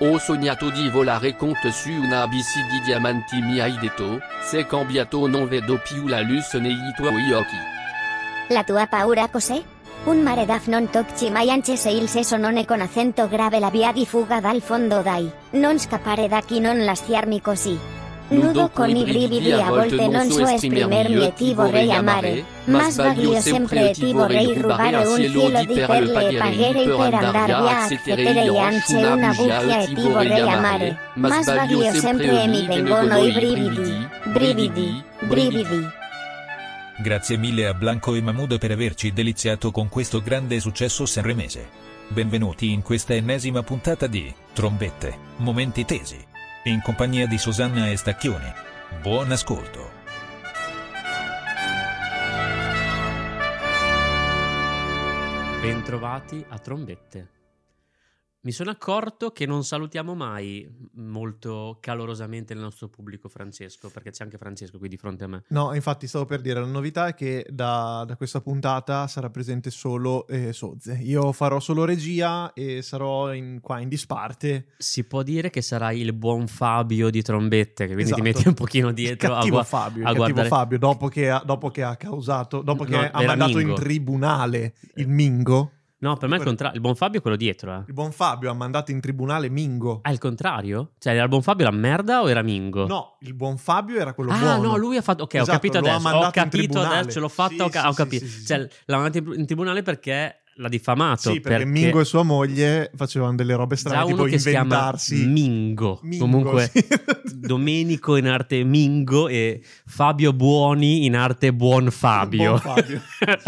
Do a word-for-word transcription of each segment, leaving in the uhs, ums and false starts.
Ho sognato di volare con te su una bici di diamanti, mi hai detto, sei cambiato, non vedo più la luce nei tuoi occhi. La tua paura cos'è? Un mare d'afnon tocci mai anche se il sesso non è con accento grave la via di fuga dal fondo dai, non scappare da chi non lasciarmi così. Nudo con i brividi a volte non so esprimermi e ti vorrei amare, ma sbaglio sempre e ti vorrei rubare un cielo di perle e pagherei per andar via accetterei anche una buccia e ti vorrei amare, ma sbaglio sempre e mi vengono i brividi, brividi, brividi. Grazie mille a Blanco e Mahmood per averci deliziato con questo grande successo sanremese. Benvenuti in questa ennesima puntata di Trombette, Momenti Tesi, in compagnia di Susanna e Stacchioni. Buon ascolto. Bentrovati a Trombette. Mi sono accorto che non salutiamo mai molto calorosamente il nostro pubblico Francesco, perché c'è anche Francesco qui di fronte a me. No, infatti stavo per dire, la novità è che da, da questa puntata sarà presente solo eh, Sozze. Io farò solo regia e sarò in, qua in disparte. Si può dire che sarai il buon Fabio di Trombette, che quindi esatto, ti metti un pochino dietro il cattivo a, Fabio, a il guardare. Cattivo Fabio, dopo che ha, dopo che ha causato, dopo che no, ha mandato Mingo in tribunale il Mingo. No, per me è il contrario. Il buon Fabio è quello dietro. Eh. Il buon Fabio ha mandato in tribunale Mingo. Ah, il contrario? Cioè, era il buon Fabio la merda o era Mingo? No, il buon Fabio era quello ah, buono. Ah, no, lui ha fatto... Ok, esatto, ho capito adesso. Ho capito adesso, ce l'ho fatta, sì, ho, ca- sì, ho capito. Sì, sì, cioè, sì. L'ha mandato in tribunale perché... l'ha diffamato. Sì, perché, perché Mingo e sua moglie facevano delle robe strane, tipo inventarsi. Già uno che si chiama Mingo. Mingo Comunque sì. Domenico in arte Mingo e Fabio Buoni in arte Buon Fabio. Buon Fabio.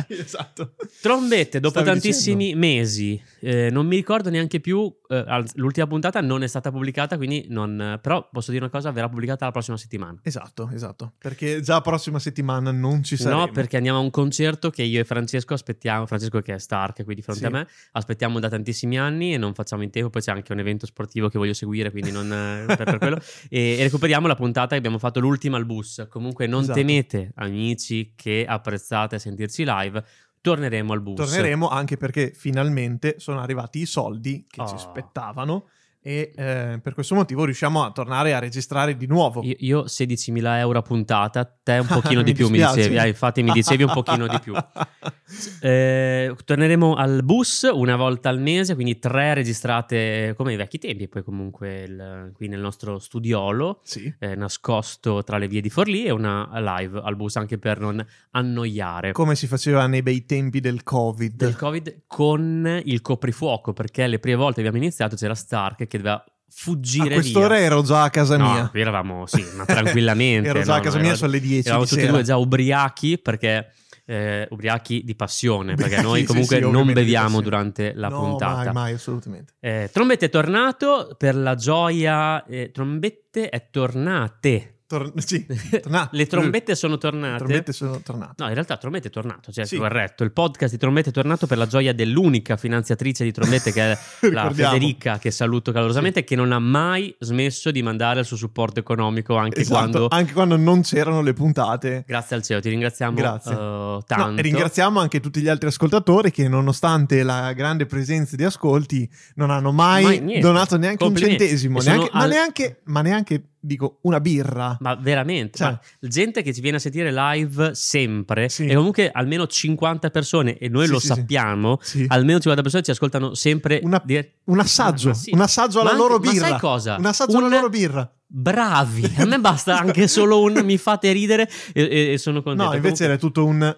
Sì, esatto. Trombette, dopo Stavi tantissimi dicendo. mesi, eh, non mi ricordo neanche più, eh, l'ultima puntata non è stata pubblicata, quindi non, però posso dire una cosa, verrà pubblicata la prossima settimana. Esatto, esatto. Perché già la prossima settimana non ci saremo. No, perché andiamo a un concerto che io e Francesco aspettiamo, Francesco che è star qui di fronte sì. a me, aspettiamo da tantissimi anni e non facciamo in tempo, poi c'è anche un evento sportivo che voglio seguire, quindi non per, per quello e, e recuperiamo la puntata che abbiamo fatto l'ultima al bus, comunque non esatto. temete amici che apprezzate sentirci live, torneremo al bus, torneremo anche perché finalmente sono arrivati i soldi che oh. ci aspettavano e eh, per questo motivo riusciamo a tornare a registrare di nuovo. Io, io sedicimila euro a puntata, te un pochino di più dispiace. mi dicevi, eh, infatti mi dicevi un pochino di più. Eh, torneremo al bus una volta al mese, quindi tre registrate come ai vecchi tempi, poi comunque il, qui nel nostro studiolo, sì. eh, nascosto tra le vie di Forlì, e una live al bus anche per non annoiare. Come si faceva nei bei tempi del Covid. Del Covid con il coprifuoco, perché le prime volte che abbiamo iniziato c'era Stark che doveva fuggire via. A quest'ora ero già a casa mia. No, qui eravamo, sì, ma tranquillamente. Ero già no, a casa no, mia, sono le dieci. Eravamo tutti e due già ubriachi, perché eh, ubriachi di passione, perché noi comunque sì, sì, non beviamo durante la no, puntata. No, mai, mai, assolutamente. Eh, Trombette è tornato, per la gioia, eh, Trombette è tornate. Tor- sì, le trombette sono tornate. Le trombette sono tornate. No, in realtà Trombette è tornato, cioè sì. corretto. Il podcast di Trombette è tornato per la gioia dell'unica finanziatrice di Trombette che è la Federica, che saluto calorosamente, sì. che non ha mai smesso di mandare il suo supporto economico anche esatto, quando anche quando non c'erano le puntate. Grazie al cielo, ti ringraziamo uh, tanto. No, e ringraziamo anche tutti gli altri ascoltatori che nonostante la grande presenza di ascolti non hanno mai, mai donato neanche un centesimo, neanche, al... ma neanche ma neanche dico una birra, ma veramente cioè. ma gente che ci viene a sentire live sempre sì. e comunque almeno cinquanta persone e noi sì, lo sì, sappiamo sì. almeno cinquanta persone ci ascoltano sempre una, dire... un assaggio ah, sì. un assaggio alla anche, loro birra, ma sai cosa? un assaggio una... alla loro birra bravi, a me basta anche solo un mi fate ridere e, e sono contento. No, invece comunque... era tutto un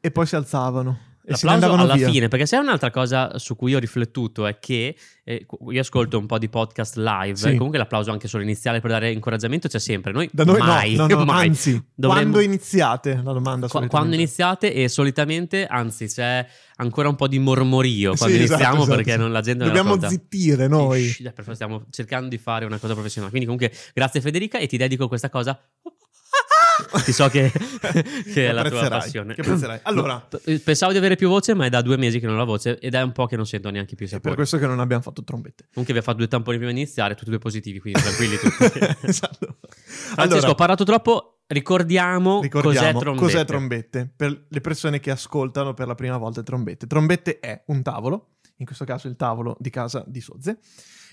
e poi si alzavano. L'applauso alla via. fine, perché c'è un'altra cosa su cui ho riflettuto, è che eh, io ascolto un po' di podcast live sì. e comunque l'applauso anche solo iniziale per dare incoraggiamento c'è sempre. Noi, da noi mai, no, no, no, mai. Anzi, dovremmo... quando iniziate la domanda? Qu- quando iniziate e solitamente, anzi c'è ancora un po' di mormorio quando sì, iniziamo esatto, esatto, perché non, la gente non dobbiamo racconta. zittire noi. Shh, stiamo cercando di fare una cosa professionale, quindi comunque grazie Federica e ti dedico questa cosa. Ti so che, che è la tua passione. Che allora, pensavo di avere più voce, ma è da due mesi che non ho la voce ed è un po' che non sento neanche più sapore. È per questo che non abbiamo fatto Trombette. Comunque abbiamo fatto due tamponi prima di iniziare, tutti e due positivi, quindi tranquilli tutti. Esatto. Francesco, allora, ho parlato troppo. Ricordiamo, ricordiamo cos'è Trombette. Cos'è Trombette per le persone che ascoltano per la prima volta Trombette. Trombette è un tavolo in questo caso il tavolo di casa di Sozze,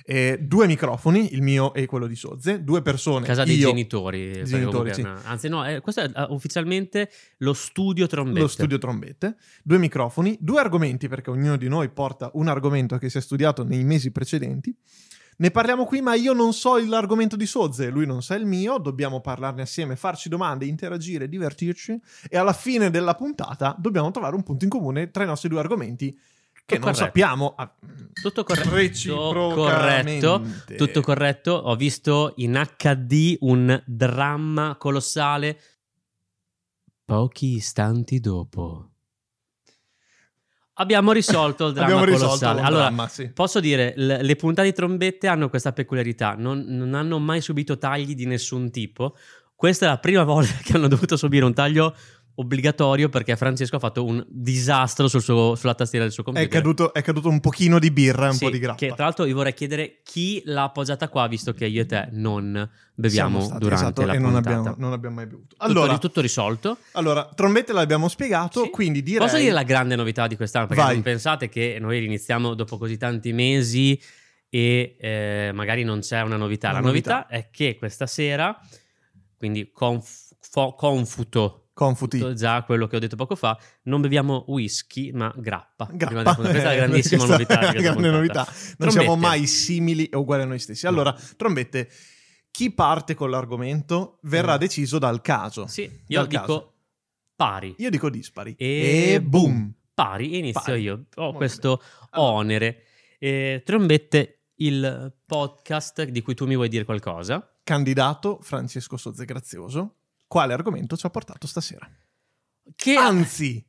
eh, due microfoni, il mio e quello di Sozze, due persone, casa dei io, genitori, genitori sì. Anzi no, eh, questo è uh, ufficialmente lo studio trombette. Lo studio trombette, due microfoni, due argomenti, perché ognuno di noi porta un argomento che si è studiato nei mesi precedenti. Ne parliamo qui, ma io non so l'argomento di Sozze, lui non sa il mio, dobbiamo parlarne assieme, farci domande, interagire, divertirci, e alla fine della puntata dobbiamo trovare un punto in comune tra i nostri due argomenti che non sappiamo. Tutto corretto. Reciprocamente. Tutto corretto. Tutto corretto. Ho visto in acca di un dramma colossale pochi istanti dopo. Abbiamo risolto il dramma risolto colossale. Allora, dramma, sì. Posso dire, le, le puntate di trombette hanno questa peculiarità. Non, non hanno mai subito tagli di nessun tipo. Questa è la prima volta che hanno dovuto subire un taglio obbligatorio, perché Francesco ha fatto un disastro sul suo, sulla tastiera del suo computer. È caduto, è caduto un pochino di birra, un sì, po' di grappa. Che tra l'altro vi vorrei chiedere chi l'ha appoggiata qua, visto che io e te non beviamo stati, durante esatto, la e puntata. Non abbiamo, non abbiamo mai bevuto. Allora, tutto, tutto risolto. Allora, trombette l'abbiamo spiegato, sì. Quindi direi... Posso dire la grande novità di quest'anno? Perché Vai. Non pensate che noi riniziamo dopo così tanti mesi e eh, magari non c'è una novità. Una la novità. novità è che questa sera, quindi conf- fo- confuto... Confuti. Già quello che ho detto poco fa, non beviamo whisky ma grappa. grappa. Prima questa è la grandissima eh, novità. È grande novità. Non trombette. Siamo mai simili o uguali a noi stessi. Allora, no. Trombette, chi parte con l'argomento verrà no. deciso dal caso. Sì, io dal dico caso. Pari. Io dico dispari. E, e boom. Pari, inizio pari. Io. Ho Molto questo allora. onere. Eh, trombette, il podcast di cui tu mi vuoi dire qualcosa. Candidato Francesco Sozze Grazioso. Quale argomento ci ha portato stasera? Che anzi,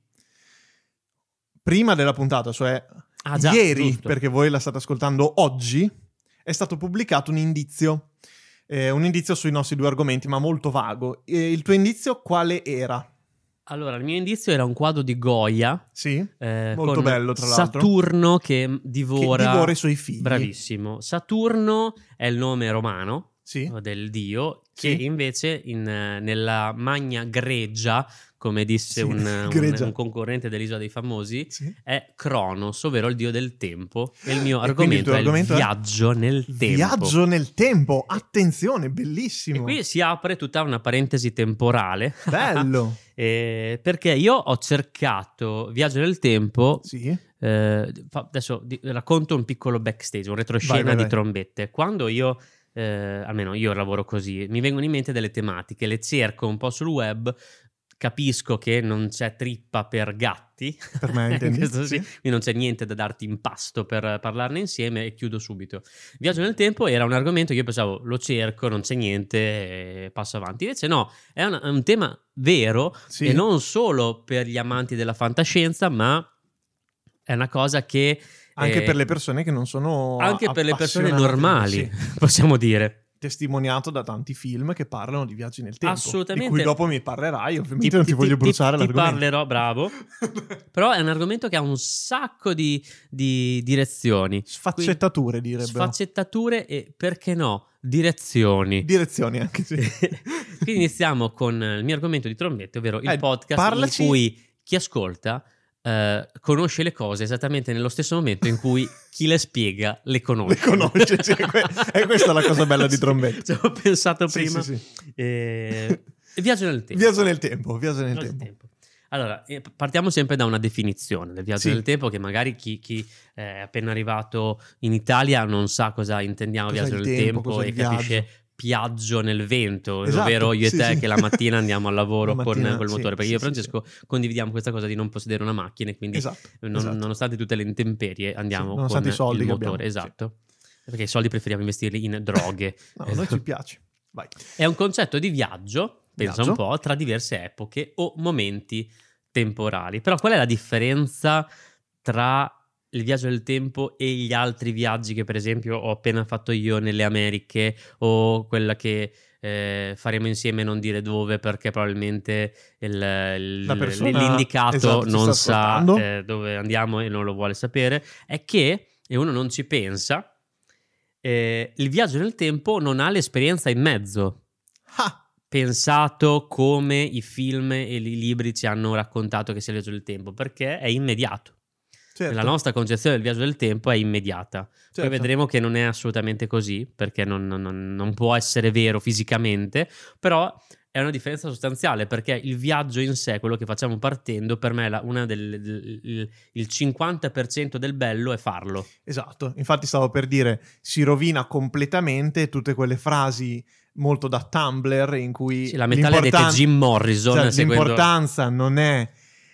prima della puntata, cioè ah, già, ieri, giusto. Perché voi la state ascoltando oggi, è stato pubblicato un indizio, eh, un indizio sui nostri due argomenti, ma molto vago. E il tuo indizio quale era? Allora, il mio indizio era un quadro di Goya. Sì, eh, molto bello, tra l'altro. Saturno che divora, che divora i suoi figli. Bravissimo. Saturno è il nome romano. Sì. Del dio che sì. invece in, nella Magna Grecia, come disse sì, un, un, un concorrente dell'Isola dei Famosi, sì. è Cronos, ovvero il dio del tempo. E il mio argomento, il è, argomento è il viaggio nel tempo. Viaggio nel tempo, attenzione, bellissimo. E qui si apre tutta una parentesi temporale. Bello. eh, perché io ho cercato viaggio nel tempo. Sì. Eh, adesso racconto un piccolo backstage, un retroscena vai, vai, vai. Di trombette. Quando io... Eh, almeno io lavoro così, mi vengono in mente delle tematiche, le cerco un po' sul web, capisco che non c'è trippa per gatti, per me intendi, questo sì. Sì. Quindi non c'è niente da darti in pasto per parlarne insieme e chiudo subito. Viaggio nel tempo era un argomento che io pensavo lo cerco, non c'è niente e passo avanti, invece no, è un, è un tema vero sì. e non solo per gli amanti della fantascienza, ma è una cosa che anche eh, per le persone che non sono anche per le persone normali, sì. possiamo dire. Testimoniato da tanti film che parlano di viaggi nel tempo. Assolutamente. Di cui dopo mi parlerai, ovviamente ti, non ti, ti voglio bruciare ti, l'argomento. Ti parlerò, bravo. Però è un argomento che ha un sacco di, di direzioni. Sfaccettature, quindi, direbbero. Sfaccettature e, perché no, direzioni. Direzioni anche, sì. Quindi iniziamo con il mio argomento di trombette, ovvero il eh, podcast parlaci... in cui chi ascolta... Uh, conosce le cose esattamente nello stesso momento in cui chi le spiega le conosce. Le conosce, sì, è questa la cosa bella di trombette. Ci avevo pensato prima. Sì, sì, sì. Eh, viaggio nel tempo. Viaggio nel tempo, viaggio nel tempo. tempo. Allora, eh, partiamo sempre da una definizione del viaggio sì. nel tempo, che magari chi, chi è appena arrivato in Italia non sa cosa intendiamo cosa viaggio nel tempo, tempo e capisce... Viaggio. Piaggio nel vento, esatto, ovvero io e te sì, sì. che la mattina andiamo al lavoro mattina, con il motore, sì, perché io e Francesco sì, sì. condividiamo questa cosa di non possedere una macchina e quindi esatto, non, esatto. nonostante tutte le intemperie andiamo sì, con i soldi il motore, abbiamo, esatto, sì. perché i soldi preferiamo investirli in droghe. No, a noi ci piace. Vai. È un concetto di viaggio, pensa viaggio. un po', tra diverse epoche o momenti temporali. Però qual è la differenza tra il viaggio del tempo e gli altri viaggi che per esempio ho appena fatto io nelle Americhe o quella che eh, faremo insieme, non dire dove perché probabilmente il, il, La persona, l'indicato esatto, non sa eh, dove andiamo e non lo vuole sapere, è che, e uno non ci pensa, eh, il viaggio nel tempo non ha l'esperienza in mezzo. Ha! Pensato come i film e i libri ci hanno raccontato che sia il viaggio del tempo, perché è immediato. Certo. La nostra concezione del viaggio del tempo è immediata. Certo. Poi vedremo che non è assolutamente così, perché non, non, non può essere vero fisicamente, però è una differenza sostanziale, perché il viaggio in sé, quello che facciamo partendo, per me è la, una del, del il, il cinquanta per cento del bello è farlo. Esatto, infatti stavo per dire, si rovina completamente tutte quelle frasi molto da Tumblr in cui sì, la metà l'ha detta Jim Morrison, cioè, seguendo... l'importanza non è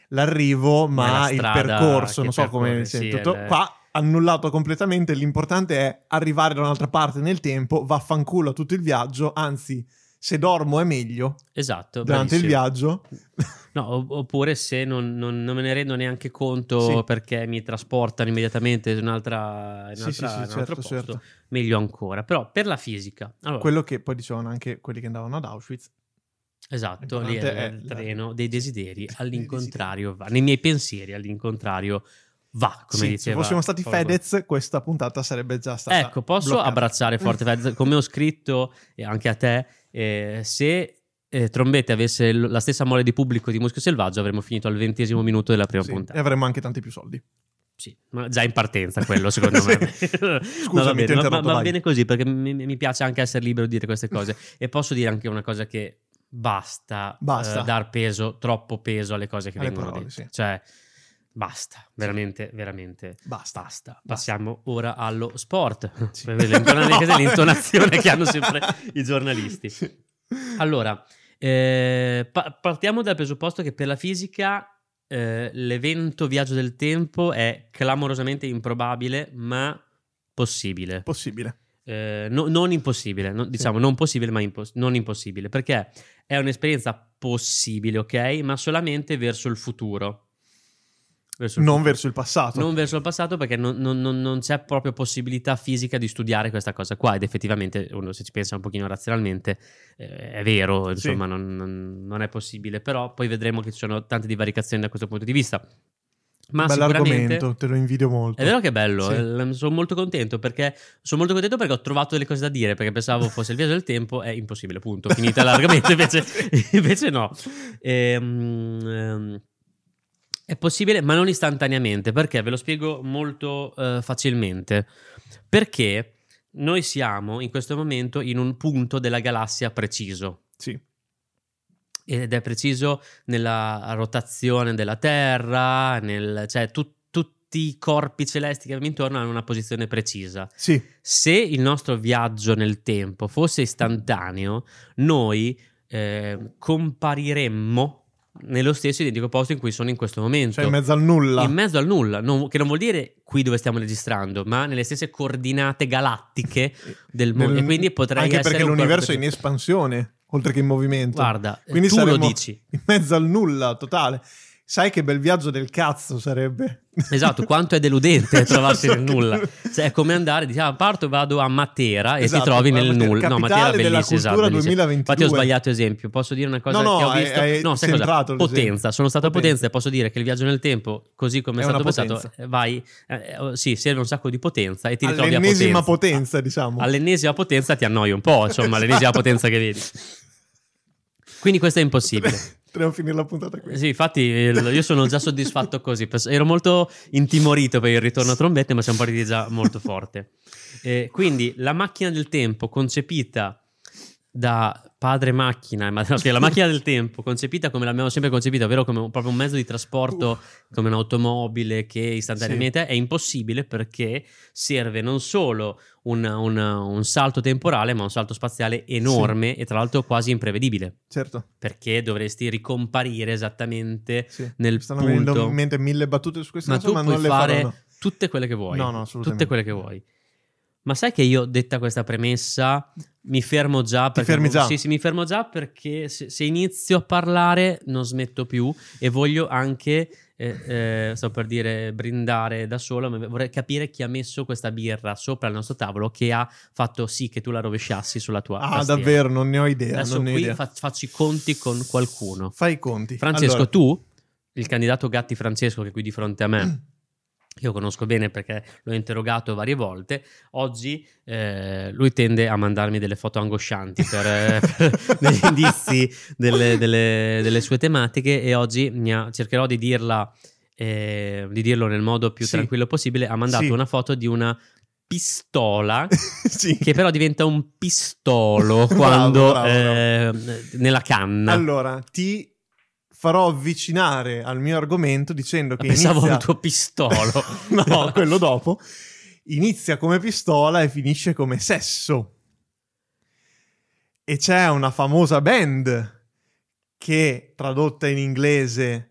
l'arrivo ma, ma strada, il percorso, non so percorre, come sì, sento è... qua annullato completamente, l'importante è arrivare da un'altra parte nel tempo, vaffanculo a tutto il viaggio, anzi se dormo è meglio. Esatto, durante bravissimo. Il viaggio. No, oppure se non, non, non me ne rendo neanche conto sì. perché mi trasportano immediatamente in un'altra, in un'altra, sì, sì, sì, in un certo, altro posto, certo. Meglio ancora. Però per la fisica. Allora, quello che poi dicevano anche quelli che andavano ad Auschwitz. Esatto, lì è il la... treno dei desideri, all'incontrario desideri. Va. Nei miei pensieri all'incontrario va, come sì, diceva. Se fossimo stati Paolo Fedez, Paolo. Questa puntata sarebbe già stata Ecco, posso bloccata. Abbracciare forte Fedez, come ho scritto e anche a te. Eh, se eh, Trombette avesse l- la stessa mole di pubblico di Muschio Selvaggio, avremmo finito al ventesimo minuto della prima sì, puntata. E avremmo anche tanti più soldi. Sì, ma già in partenza quello secondo sì. me. Scusami, no, va bene, ma, ma bene così, perché mi, mi piace anche essere libero di dire queste cose. E posso dire anche una cosa che basta, basta. Eh, dar peso, troppo peso alle cose che alle vengono parole, dette. Sì. Cioè, basta, veramente, veramente basta. basta. Passiamo basta. ora allo sport. Sì. L'intonazione che hanno sempre i giornalisti. Sì. Allora, eh, pa- partiamo dal presupposto che per la fisica eh, l'evento viaggio del tempo è clamorosamente improbabile, ma possibile. Possibile. Eh, no, non impossibile, no, diciamo sì. non possibile, ma impos- non impossibile, perché è un'esperienza possibile, ok? Ma solamente verso il futuro. Verso non futuro. verso il passato non verso il passato perché non, non, non c'è proprio possibilità fisica di studiare questa cosa qua, ed effettivamente uno se ci pensa un pochino razionalmente eh, è vero, insomma sì. non, non è possibile, però poi vedremo che ci sono tante divaricazioni da questo punto di vista, ma bell'argomento, te lo invidio molto, è vero che è bello, sì. sono molto contento perché sono molto contento perché ho trovato delle cose da dire, perché pensavo fosse il viaggio del tempo è impossibile, punto, finita l'argomento, invece, invece no ehm, ehm, è possibile, ma non istantaneamente, perché ve lo spiego molto uh, facilmente. Perché noi siamo in questo momento in un punto della galassia preciso. Sì. Ed è preciso nella rotazione della Terra, nel, cioè tut, tutti i corpi celesti che abbiamo intorno hanno una posizione precisa. Sì. Se il nostro viaggio nel tempo fosse istantaneo, noi eh, compariremmo nello stesso identico posto in cui sono in questo momento, cioè in mezzo al nulla in mezzo al nulla non, che non vuol dire qui dove stiamo registrando, ma nelle stesse coordinate galattiche del mondo, e quindi potrei anche essere, perché l'universo è in espansione oltre che in movimento, guarda, quindi tu lo dici, in mezzo al nulla totale. Sai che bel viaggio del cazzo sarebbe. Esatto, quanto è deludente trovarsi nel nulla. Cioè, è come andare, diciamo, ah, parto, vado a Matera e esatto, ti trovi nel nulla. No, Matera è bellissima, esatto, infatti ho sbagliato esempio. Posso dire una cosa no, no, che ho visto? È, è no, sai cosa? Potenza, sono stato a Potenza. Potenza e posso dire che il viaggio nel tempo, così come è, è stato pensato, vai, eh, sì, serve un sacco di potenza e ti ritrovi a Potenza. All'ennesima potenza, diciamo. All'ennesima potenza ti annoio un po', insomma, esatto. L'ennesima potenza che vedi. Quindi questo è impossibile. Dobbiamo finire la puntata qui. Sì, infatti io sono già soddisfatto così. Ero molto intimorito per il ritorno a Trombette, ma siamo partiti già molto forte. Eh, quindi la macchina del tempo concepita da padre macchina, ma no, la macchina del tempo concepita come l'abbiamo sempre concepita, ovvero come un, proprio un mezzo di trasporto, Uff. come un'automobile che istantaneamente sì. è impossibile, perché serve non solo un, un, un salto temporale, ma un salto spaziale enorme sì. e tra l'altro quasi imprevedibile. Certo. Perché dovresti ricomparire esattamente sì. nel stanno punto. Stanno venendo in mente mille battute su questa ma cosa, ma non le farò. Ma tu puoi fare tutte quelle che vuoi. No, no, assolutamente. Tutte quelle che vuoi. Ma sai che io, detta questa premessa, mi fermo già perché Ti fermi già. Sì, sì, mi fermo già perché se, se inizio a parlare non smetto più, e voglio anche eh, eh, sto per dire brindare da solo, ma vorrei capire chi ha messo questa birra sopra il nostro tavolo che ha fatto sì che tu la rovesciassi sulla tua Ah, tastiera. Davvero, non ne ho idea. Adesso non qui ne ho idea. Fa, faccio i conti con qualcuno. Fai i conti. Francesco, allora. Tu, il candidato Gatti Francesco che è qui di fronte a me, io conosco bene perché l'ho interrogato varie volte, oggi eh, lui tende a mandarmi delle foto angoscianti per, per degli indizi delle, delle, delle sue tematiche, e oggi mi ha, cercherò di dirla eh, di dirlo nel modo più sì. tranquillo possibile, ha mandato sì. una foto di una pistola sì. che però diventa un pistolo quando bravo, bravo, eh, bravo. nella canna. Allora ti farò avvicinare al mio argomento dicendo che pensavo inizia... un tuo pistolo. No, quello dopo. Inizia come pistola e finisce come sesso. E c'è una famosa band che, tradotta in inglese,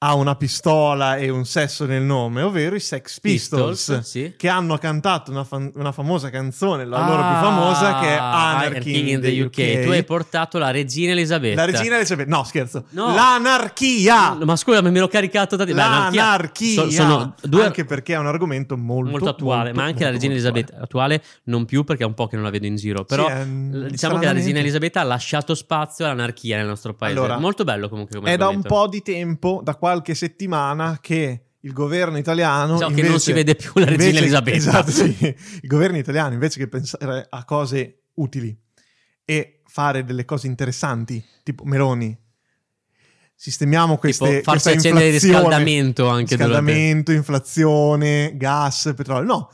ha una pistola e un sesso nel nome, ovvero i Sex Pistols, Pistols sì. che hanno cantato una, fan- una famosa canzone, la ah, loro più famosa, che è Anarchy in, in the U K. U K. Tu hai portato la regina Elisabetta. La regina Elisabetta, no scherzo, no. l'anarchia! No, ma scusa, ma me l'ho caricato da te. L'anarchia! L'anarchia. So, sono due... Anche perché è un argomento molto, molto attuale, molto, ma anche molto, la regina Elisabetta attuale. attuale non più, perché è un po' che non la vedo in giro, però sì, è, diciamo che la regina Elisabetta ha lasciato spazio all'anarchia nel nostro paese. Allora, molto bello comunque come È argomento. Da un po' di tempo, da qualche settimana, che il governo italiano so, invece, che non si vede più la regina invece, Elisabetta esatto, sì. il governo italiano invece che pensare a cose utili e fare delle cose interessanti, tipo Meloni, sistemiamo queste, tipo farsi questa accendere riscaldamento, anche riscaldamento durante... inflazione, gas, petrolio, no,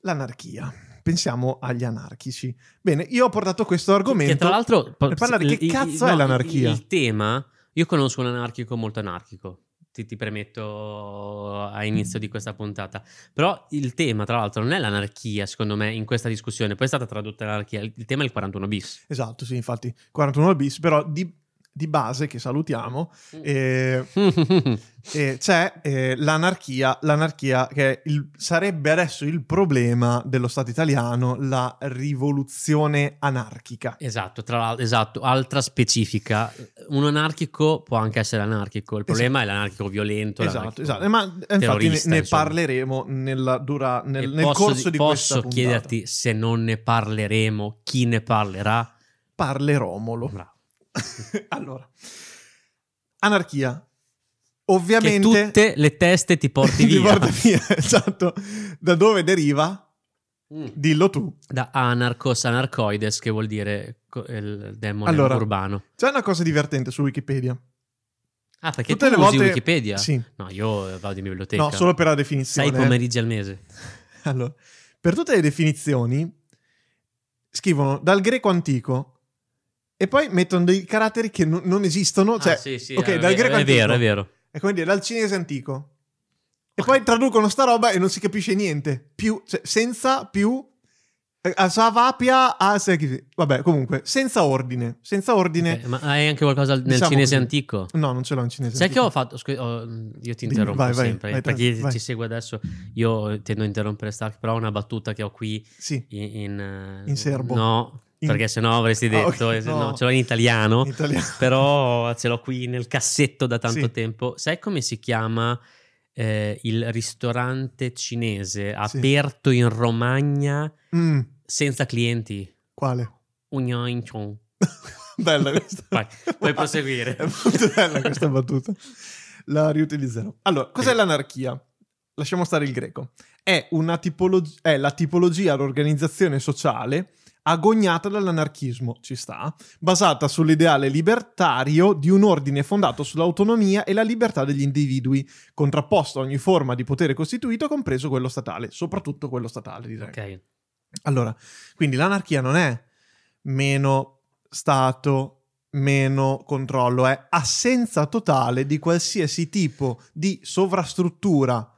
l'anarchia. Pensiamo agli anarchici. Bene, io ho portato questo argomento che, tra l'altro, per parlare il, che cazzo il, è no, l'anarchia il, il tema. Io conosco un anarchico molto anarchico, ti, ti premetto a inizio di questa puntata. Però il tema, tra l'altro, non è l'anarchia, secondo me, in questa discussione. Poi è stata tradotta l'anarchia, il tema è il quarantuno bis. Esatto, sì, infatti, quarantuno bis, però di, di base, che salutiamo, eh, eh, c'è eh, l'anarchia, l'anarchia che è il, sarebbe adesso il problema dello Stato italiano, la rivoluzione anarchica. Esatto, tra l'altro, esatto, altra specifica. Un anarchico può anche essere anarchico, il problema esatto. è l'anarchico violento. Esatto, l'anarchico esatto. Ma infatti ne, ne parleremo nella dura, nel, nel posso, corso di questa puntata. Posso chiederti, se non ne parleremo, chi ne parlerà? Parleromolo. Bravo. Allora, anarchia. Ovviamente che tutte le teste ti porti via. Ti porti via, esatto. Da dove deriva? Mm. Dillo tu. Da anarchos anarcoides, che vuol dire il demone allora, urbano. C'è una cosa divertente su Wikipedia. Ah, perché tutte tu le volte... usi Wikipedia? Sì. No, io vado in biblioteca. No, solo per la definizione. Sei pomeriggi al mese. Allora, per tutte le definizioni scrivono dal greco antico e poi mettono dei caratteri che non, non esistono, cioè, ah, sì, sì, ok, è dal greco è antico, vero, è vero. E quindi dal cinese antico. E okay. poi traducono sta roba e non si capisce niente. Più, cioè, senza più, a Savapia, a vabbè, comunque, senza ordine, senza ordine. Okay, ma hai anche qualcosa nel diciamo, cinese antico? No, non ce l'ho in cinese. Sai antico. Che ho fatto? Scu- oh, io ti interrompo vai, sempre, vai, per chi vai. Ci segue adesso, io tendo a interrompere Stark, però ho una battuta che ho qui sì. in, in, in serbo. No. Perché sennò avresti detto, ah, okay, no. no, ce l'ho in italiano, in italiano, però ce l'ho qui nel cassetto da tanto sì. tempo. Sai come si chiama eh, il ristorante cinese aperto sì. in Romagna mm. senza clienti? Quale? Unyanchon. Bella questa. Vai, puoi proseguire. È molto bella questa battuta. La riutilizzerò. Allora, cos'è eh. l'anarchia? Lasciamo stare il greco. È, una tipolog- è la tipologia, l'organizzazione sociale agognata dall'anarchismo, ci sta, basata sull'ideale libertario di un ordine fondato sull'autonomia e la libertà degli individui, contrapposto a ogni forma di potere costituito, compreso quello statale, soprattutto quello statale, direi. Okay. Allora, quindi l'anarchia non è meno Stato, meno controllo, è assenza totale di qualsiasi tipo di sovrastruttura,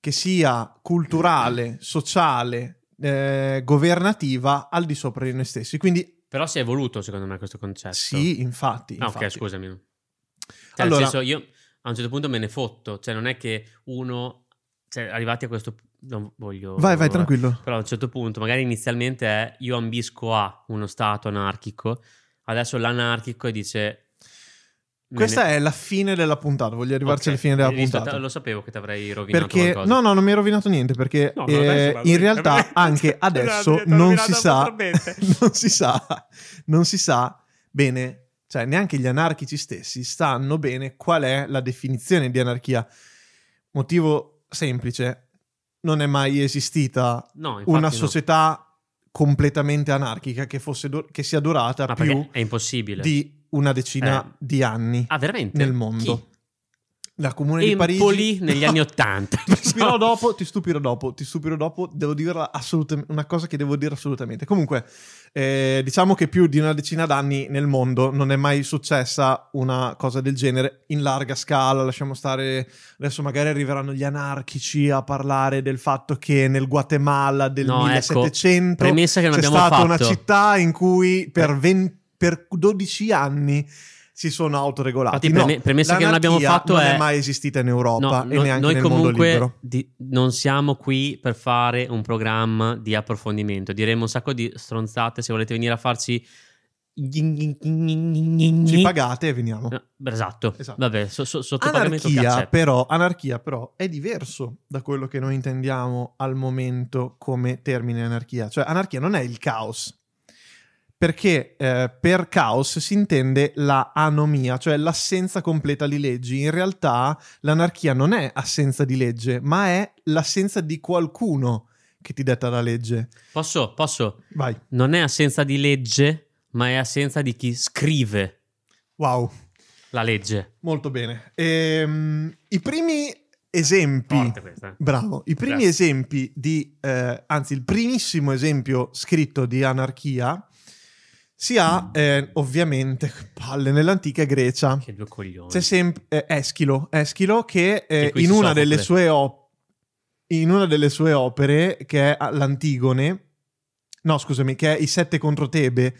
che sia culturale, sociale, Eh, governativa, al di sopra di noi stessi. Quindi però si è evoluto, secondo me, questo concetto. Sì, infatti, ah, infatti. Ok, scusami, cioè, allora... nel senso, io a un certo punto me ne fotto, cioè non è che uno, cioè, arrivati a questo, non voglio vai vai tranquillo, però a un certo punto magari inizialmente è io ambisco a uno stato anarchico, adesso l'anarchico dice questa ne... è la fine della puntata, voglio arrivarci okay. alla fine della Visto, puntata. Lo sapevo che ti avrei rovinato perché... qualcosa. No, no, non mi hai rovinato niente, perché no, eh, in lui. realtà anche adesso non si sa non si sa non si sa bene, cioè neanche gli anarchici stessi sanno bene qual è la definizione di anarchia. Motivo semplice: non è mai esistita no, una società no. completamente anarchica che fosse do... che sia durata Ma più è impossibile. di una decina eh. di anni ah, veramente? nel mondo. Chi? la Comune Empoli di Parigi negli anni ottanta. ti stupirò dopo, ti stupirò dopo, ti stupirò dopo, devo dire assolutamente una cosa che devo dire assolutamente. Comunque, eh, diciamo che più di una decina d'anni nel mondo non è mai successa una cosa del genere in larga scala, lasciamo stare, adesso magari arriveranno gli anarchici a parlare del fatto che nel Guatemala del no, millesettecento ecco, che non c'è stata fatto. Una città in cui per, venti, per dodici anni si sono autoregolati. Infatti, no, premessa che non abbiamo fatto non è... è mai esistita in Europa, no, e no, neanche noi nel mondo libero. Di, non siamo qui per fare un programma di approfondimento. Diremo un sacco di stronzate. Se volete venire a farci, ci pagate e veniamo. Esatto. esatto. Vabbè, so, so, sotto pagamento anarchia, però, anarchia però è diverso da quello che noi intendiamo al momento come termine anarchia. Cioè anarchia non è il caos. Perché eh, per caos si intende la anomia, cioè l'assenza completa di leggi. In realtà l'anarchia non è assenza di legge, ma è l'assenza di qualcuno che ti detta la legge. Posso? Posso? Vai. Non è assenza di legge, ma è assenza di chi scrive. Wow. La legge. Molto bene. Ehm, I primi esempi... Questa, eh. Bravo. I primi Grazie. esempi di... Eh, anzi, il primissimo esempio scritto di anarchia... Si ha eh, ovviamente palle nell'antica Grecia. Che due coglioni. C'è sempre eh, Eschilo, Eschilo che eh, in una delle sue op- in una delle sue opere che è l'Antigone. No, scusami, che è I Sette contro Tebe.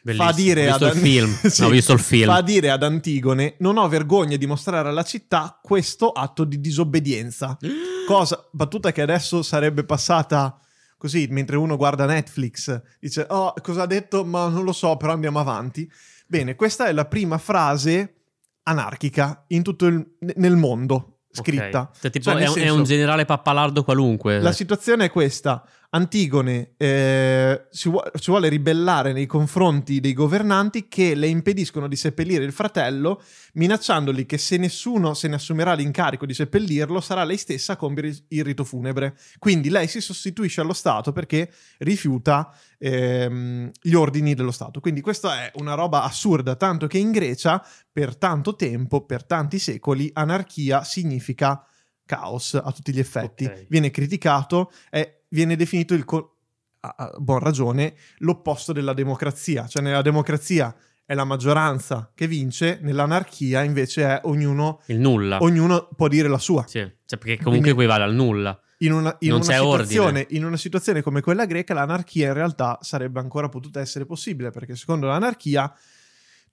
Bellissimo. Fa dire ho visto ad il film. sì, no, ho visto il film. Fa dire ad Antigone: non ho vergogna di mostrare alla città questo atto di disobbedienza. Cosa battuta che adesso sarebbe passata così, mentre uno guarda Netflix, dice, oh, cosa ha detto? Ma non lo so, però andiamo avanti. Bene, questa è la prima frase anarchica in tutto il, nel mondo, scritta. Okay. Cioè, tipo, cioè, è, senso, è un generale pappalardo qualunque. La situazione è questa. Antigone eh, si, vu- si vuole ribellare nei confronti dei governanti che le impediscono di seppellire il fratello, minacciandoli che se nessuno se ne assumerà l'incarico di seppellirlo sarà lei stessa a compiere il rito funebre. Quindi lei si sostituisce allo Stato perché rifiuta ehm, gli ordini dello Stato. Quindi questa è una roba assurda, tanto che in Grecia per tanto tempo, per tanti secoli, anarchia significa caos a tutti gli effetti. Okay. Viene criticato, è viene definito il co- a buon ragione l'opposto della democrazia, cioè nella democrazia è la maggioranza che vince, nell'anarchia invece è ognuno il nulla, ognuno può dire la sua. Sì, cioè perché comunque equivale al nulla. In una, in non una c'è situazione, ordine. In una situazione come quella greca l'anarchia in realtà sarebbe ancora potuta essere possibile, perché secondo l'anarchia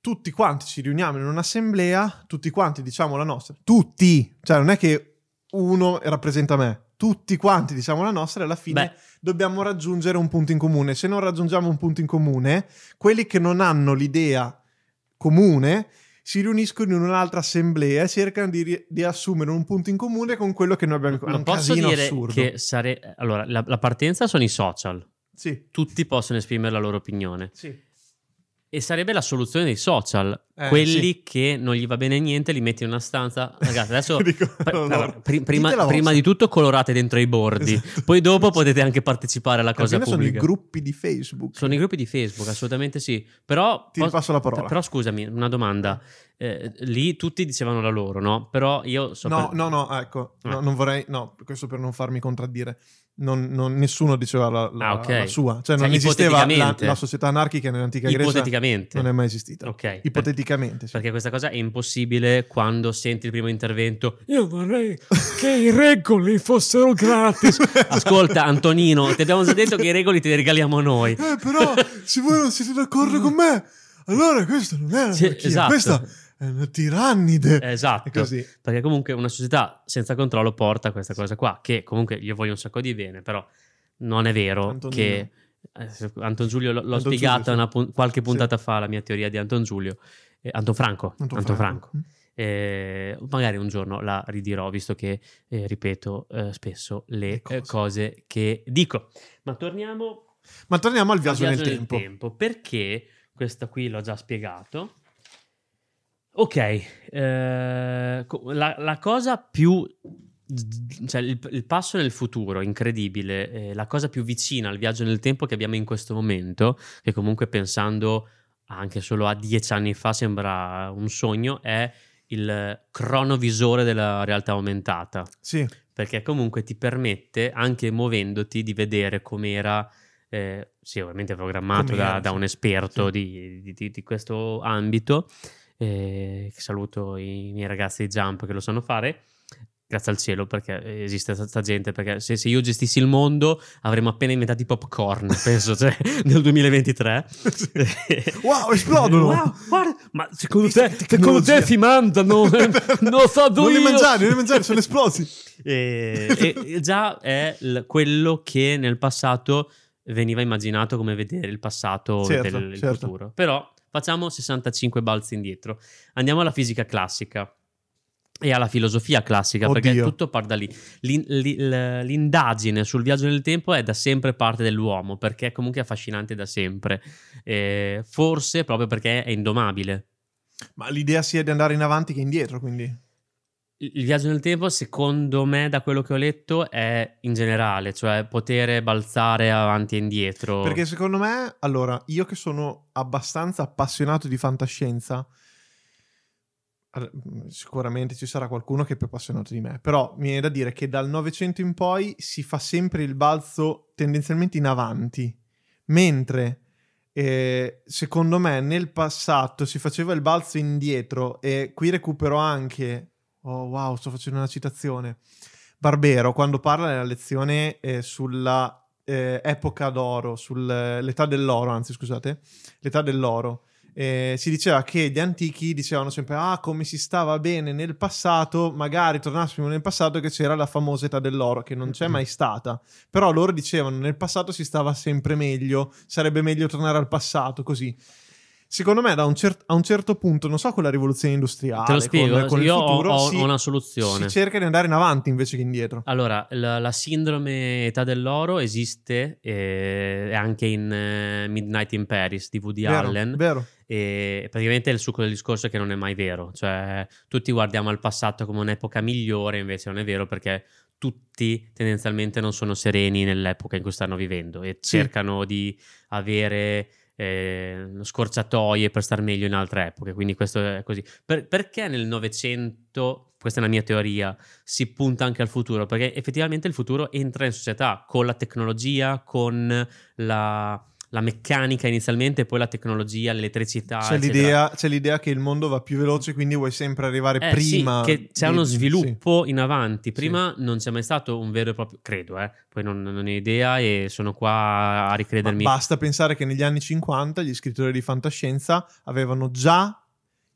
tutti quanti ci riuniamo in un'assemblea, tutti quanti diciamo la nostra, tutti, cioè non è che uno rappresenta me. Tutti quanti diciamo la nostra e alla fine Beh. dobbiamo raggiungere un punto in comune. Se non raggiungiamo un punto in comune, quelli che non hanno l'idea comune si riuniscono in un'altra assemblea e cercano di, di assumere un punto in comune con quello che noi abbiamo in comune. Non posso dire assurdo. Che sare... allora, la, la partenza sono i social. Sì. Tutti possono esprimere la loro opinione. Sì. E sarebbe la soluzione dei social, eh, quelli sì. che non gli va bene niente li metti in una stanza, ragazzi adesso Dico, no, no. Pr- prima, prima di tutto colorate dentro i bordi, esatto. Poi dopo potete anche partecipare alla cosa pubblica. Sono i gruppi di Facebook. Sono i gruppi di Facebook, assolutamente sì, però... Ti pos- passo la parola. Però scusami, una domanda, eh, lì tutti dicevano la loro, no? Però io so No, per... no, no, ecco, eh. no, non vorrei, no, questo per non farmi contraddire. Non, non, nessuno diceva la, la, ah, okay. la sua, cioè, cioè non esisteva la, la società anarchica nell'antica Grecia, ipoteticamente non è mai esistita, okay. ipoteticamente per, sì. Perché questa cosa è impossibile quando senti il primo intervento io vorrei che i regoli fossero gratis. Ascolta Antonino, ti abbiamo già detto che i regoli te li regaliamo noi, eh, però se voi non siete d'accordo con me allora questa non è anarchia, sì, esatto. Questa è una tirannide, esatto, così. Perché comunque una società senza controllo porta a questa cosa qua, che comunque io voglio un sacco di bene, però non è vero Antonino. Che eh, Anton Giulio l- l'ho Anton spiegato Giulio, sì. una, qualche puntata sì. fa la mia teoria di Anton Giulio eh, Anton Franco Anton, Anton Franco, Franco. Eh, magari un giorno la ridirò, visto che eh, ripeto eh, spesso le cose. Eh, cose che dico, ma torniamo ma torniamo al viaggio nel, nel tempo. tempo perché questa qui l'ho già spiegato. Ok, eh, la, la cosa più, cioè il, il passo nel futuro incredibile, eh, la cosa più vicina al viaggio nel tempo che abbiamo in questo momento, che comunque pensando anche solo a dieci anni fa sembra un sogno, è il cronovisore della realtà aumentata. Sì. Perché comunque ti permette, anche muovendoti, di vedere com'era, eh, sì, ovviamente programmato com'era, da, da un esperto sì. di, di, di questo ambito. Eh, saluto i miei ragazzi di Jump che lo sanno fare. Grazie al cielo perché esiste sta gente, perché se, se io gestissi il mondo avremmo appena inventato i popcorn, penso, cioè nel duemilaventitré. Wow, esplodono! Wow, guarda, ma secondo te, secondo te si mandano? Non so dove. Non li mangiare, non li mangiare, sono esplosi. E, e già è l- quello che nel passato veniva immaginato come vedere il passato, certo, del certo. futuro. Però facciamo sessantacinque balzi indietro. Andiamo alla fisica classica. E alla filosofia classica. Oddio. Perché tutto parte da lì. L'in- l- l'indagine sul viaggio nel tempo è da sempre parte dell'uomo, perché comunque è affascinante da sempre, eh, forse proprio perché è indomabile. Ma l'idea sia di andare in avanti che indietro, quindi il viaggio nel tempo, secondo me, da quello che ho letto, è in generale, cioè poter balzare avanti e indietro. Perché secondo me, allora, io che sono abbastanza appassionato di fantascienza, sicuramente ci sarà qualcuno che è più appassionato di me, però mi viene da dire che dal Novecento in poi si fa sempre il balzo tendenzialmente in avanti, mentre eh, secondo me nel passato si faceva il balzo indietro. E qui recupero anche, oh wow, sto facendo una citazione, Barbero, quando parla nella lezione eh, sulla eh, epoca d'oro, sull'età dell'oro, anzi scusate, l'età dell'oro. Eh, si diceva che gli antichi dicevano sempre ah come si stava bene nel passato, magari tornassimo nel passato che c'era la famosa età dell'oro, che non c'è mai stata, però loro dicevano nel passato si stava sempre meglio, sarebbe meglio tornare al passato. Così secondo me da un cer- a un certo punto, non so, con la rivoluzione industriale, te lo spiego, con, con io il futuro, ho, ho si, una soluzione, si cerca di andare in avanti invece che indietro. Allora la, la sindrome età dell'oro esiste eh, anche in eh, Midnight in Paris di Woody vero, Allen vero. E praticamente il succo del discorso è che non è mai vero, cioè tutti guardiamo al passato come un'epoca migliore, invece non è vero, perché tutti tendenzialmente non sono sereni nell'epoca in cui stanno vivendo e sì. cercano di avere eh, scorciatoie per star meglio in altre epoche, quindi questo è così. Per, perché nel Novecento, questa è una mia teoria, si punta anche al futuro? Perché effettivamente il futuro entra in società con la tecnologia, con la... la meccanica inizialmente, poi la tecnologia, l'elettricità. C'è l'idea, c'è l'idea che il mondo va più veloce, quindi vuoi sempre arrivare eh, prima. Sì, che c'è uno sviluppo sì. in avanti. Prima sì. non c'è mai stato un vero e proprio, credo, eh. poi non, non ho idea e sono qua a ricredermi. Ma basta pensare che negli anni cinquanta gli scrittori di fantascienza avevano già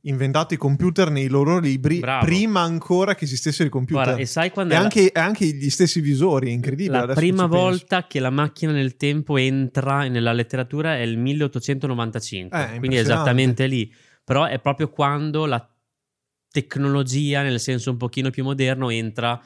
inventato i computer nei loro libri. Bravo. Prima ancora che esistessero i computer. Guarda, e sai quando e è anche, la... anche gli stessi visori, incredibile. La prima volta penso. che la macchina nel tempo entra nella letteratura è il milleottocentonovantacinque, eh, quindi è esattamente lì, però è proprio quando la tecnologia, nel senso un pochino più moderno, entra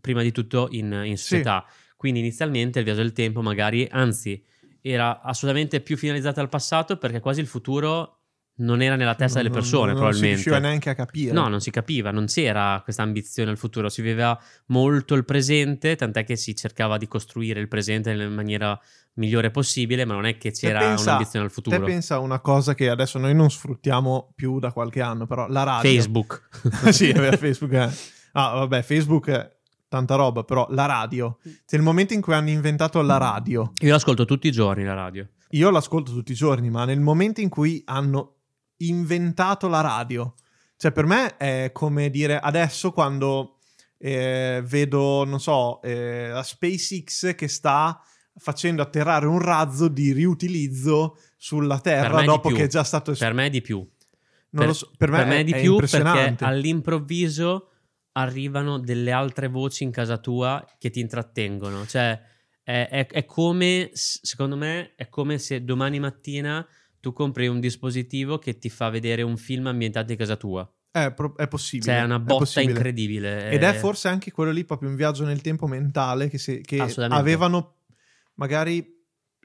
prima di tutto in, in società, sì. quindi inizialmente il viaggio del tempo magari, anzi, era assolutamente più finalizzato al passato, perché quasi il futuro non era nella testa delle persone, non, non probabilmente. Non si riusciva neanche a capire. No, non si capiva, non c'era questa ambizione al futuro, si viveva molto il presente, tant'è che si cercava di costruire il presente nella maniera migliore possibile, ma non è che c'era te pensa, un'ambizione al futuro. Te pensa una cosa che adesso noi non sfruttiamo più da qualche anno, però la radio. Facebook. Sì, vabbè, Facebook è... Ah, vabbè, Facebook è... tanta roba, però la radio. C'è il momento in cui hanno inventato la radio. Io l'ascolto tutti i giorni, la radio. Io l'ascolto tutti i giorni, ma nel momento in cui hanno inventato la radio, cioè per me è come dire adesso quando eh, vedo non so eh, la SpaceX che sta facendo atterrare un razzo di riutilizzo sulla Terra dopo che è già stato es- per me è di più non per, lo so, per me, per me è, è di più, perché all'improvviso arrivano delle altre voci in casa tua che ti intrattengono, cioè è, è, è come, secondo me è come se domani mattina tu compri un dispositivo che ti fa vedere un film ambientato in casa tua. È, pro- è possibile. Cioè, è una botta è incredibile. Ed è forse anche quello lì proprio un viaggio nel tempo mentale che, se, che avevano magari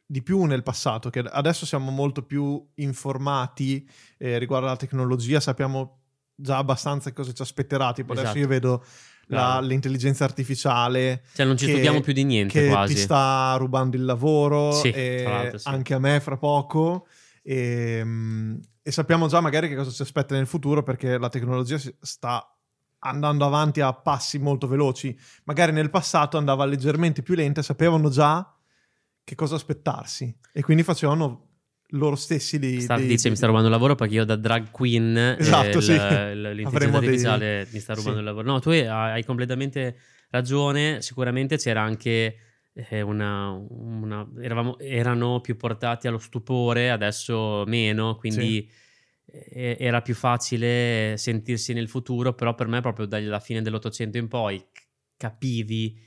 di più nel passato, che adesso siamo molto più informati eh, riguardo alla tecnologia, sappiamo già abbastanza cosa ci aspetterà. Tipo esatto. adesso io vedo... La, l'intelligenza artificiale, cioè non ci studiamo più di niente, che quasi ti sta rubando il lavoro, sì, e sì. anche a me fra poco, e, e sappiamo già magari che cosa ci aspetta nel futuro, perché la tecnologia sta andando avanti a passi molto veloci. Magari nel passato andava leggermente più lenta, sapevano già che cosa aspettarsi e quindi facevano loro stessi lì. Star dei... dice mi sta rubando il lavoro perché io da drag queen, esatto, eh, sì. l- l'intelligenza artificiale dei... mi sta rubando sì. il lavoro. No, tu hai completamente ragione, sicuramente c'era anche una, una eravamo, erano più portati allo stupore, adesso meno, quindi sì. Era più facile sentirsi nel futuro, però per me proprio dalla fine dell'Ottocento in poi capivi,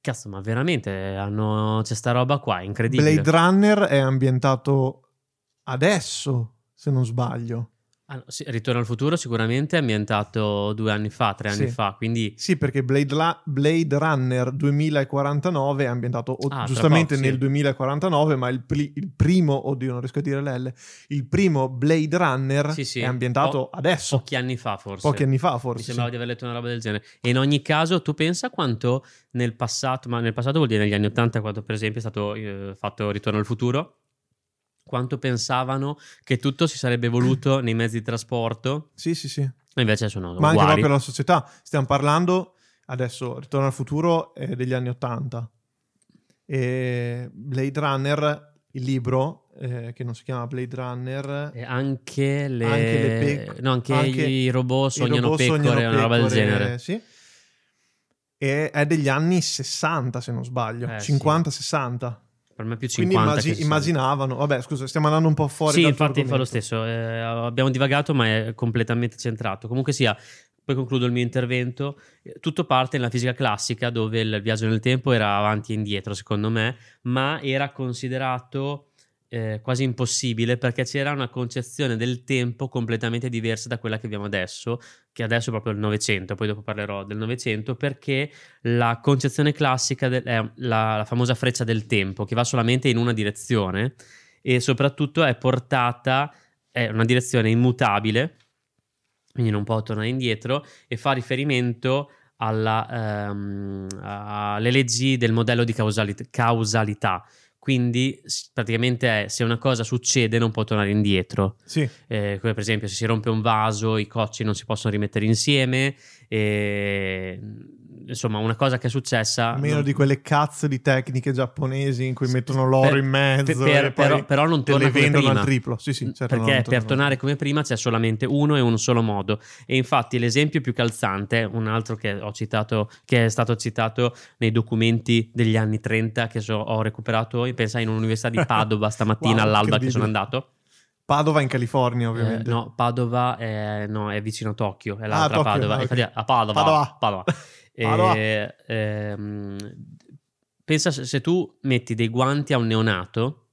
cazzo, ma veramente hanno... c'è sta roba qua, è incredibile. Blade Runner è ambientato adesso, se non sbaglio. Ah, sì, Ritorno al futuro sicuramente è ambientato due anni fa, tre anni sì. fa, quindi... Sì, perché Blade, La- Blade Runner duemilaquarantanove è ambientato o- ah, giustamente poco, nel sì. duemilaquarantanove, ma il, pli- il primo, oddio non riesco a dire l'L, il primo Blade Runner sì, sì. è ambientato po- adesso. Pochi anni fa forse. Pochi anni fa forse. Mi sembrava sì. di aver letto una roba del genere. E in ogni caso tu pensa quanto nel passato, ma nel passato vuol dire negli anni ottanta, quando per esempio è stato eh, fatto Ritorno al futuro, quanto pensavano che tutto si sarebbe evoluto nei mezzi di trasporto. Sì, sì, sì. E invece sono uguali. Ma anche proprio la società. Stiamo parlando, adesso, Ritorno al futuro è degli anni Ottanta. E Blade Runner, il libro, eh, che non si chiama Blade Runner... E anche le... Anche le pe... No, anche, anche i robot sognano robot pecore, sognano una roba pecore, del genere. Sì. E è degli anni sessanta, se non sbaglio. Eh, cinquanta sessanta. Sì. Per me più cinquanta. Quindi immag- immaginavano, vabbè scusa, stiamo andando un po' fuori. Sì, infatti fa lo stesso, eh, abbiamo divagato ma è completamente centrato. Comunque sia, poi concludo il mio intervento, tutto parte nella fisica classica dove il viaggio nel tempo era avanti e indietro secondo me, ma era considerato eh, quasi impossibile perché c'era una concezione del tempo completamente diversa da quella che abbiamo adesso, che adesso è proprio il Novecento, poi dopo parlerò del Novecento, perché la concezione classica de- è la, la famosa freccia del tempo che va solamente in una direzione e soprattutto è portata, è una direzione immutabile, quindi non può tornare indietro, e fa riferimento alla, ehm, alle leggi del modello di causalit- causalità. Quindi praticamente è, se una cosa succede non può tornare indietro. Sì. Eh, come per esempio se si rompe un vaso i cocci non si possono rimettere insieme. E... Insomma una cosa che è successa... Meno non... di quelle cazzo di tecniche giapponesi in cui sì, mettono l'oro per, in mezzo. Per, e poi però, però non torna come prima. Al triplo. Sì, sì, certo, perché non per non tornare come prima c'è solamente uno e un solo modo. E infatti l'esempio più calzante, un altro che ho citato, che è stato citato nei documenti degli anni trenta che so, ho recuperato, pensai in un'università di Padova stamattina wow, all'alba che sono andato. Padova in California ovviamente. Eh, no, Padova è, no, è vicino a Tokyo, è l'altra ah, Tokyo, Padova. No, okay. A Padova. Padova. Padova. E, ehm, pensa se, se tu metti dei guanti a un neonato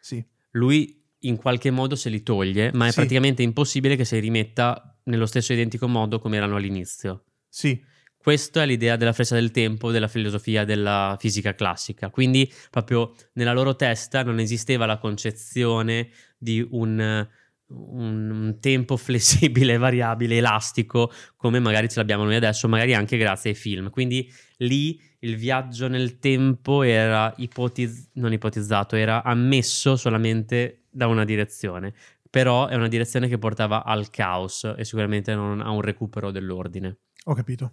sì. lui in qualche modo se li toglie, ma è sì. praticamente impossibile che se li rimetta nello stesso identico modo come erano all'inizio. Sì. Questa è l'idea della freccia del tempo, della filosofia della fisica classica. Quindi proprio nella loro testa non esisteva la concezione di un... un tempo flessibile, variabile, elastico come magari ce l'abbiamo noi adesso, magari anche grazie ai film. Quindi lì il viaggio nel tempo era ipotiz- non ipotizzato, era ammesso solamente da una direzione, però è una direzione che portava al caos e sicuramente non a un recupero dell'ordine. Ho capito.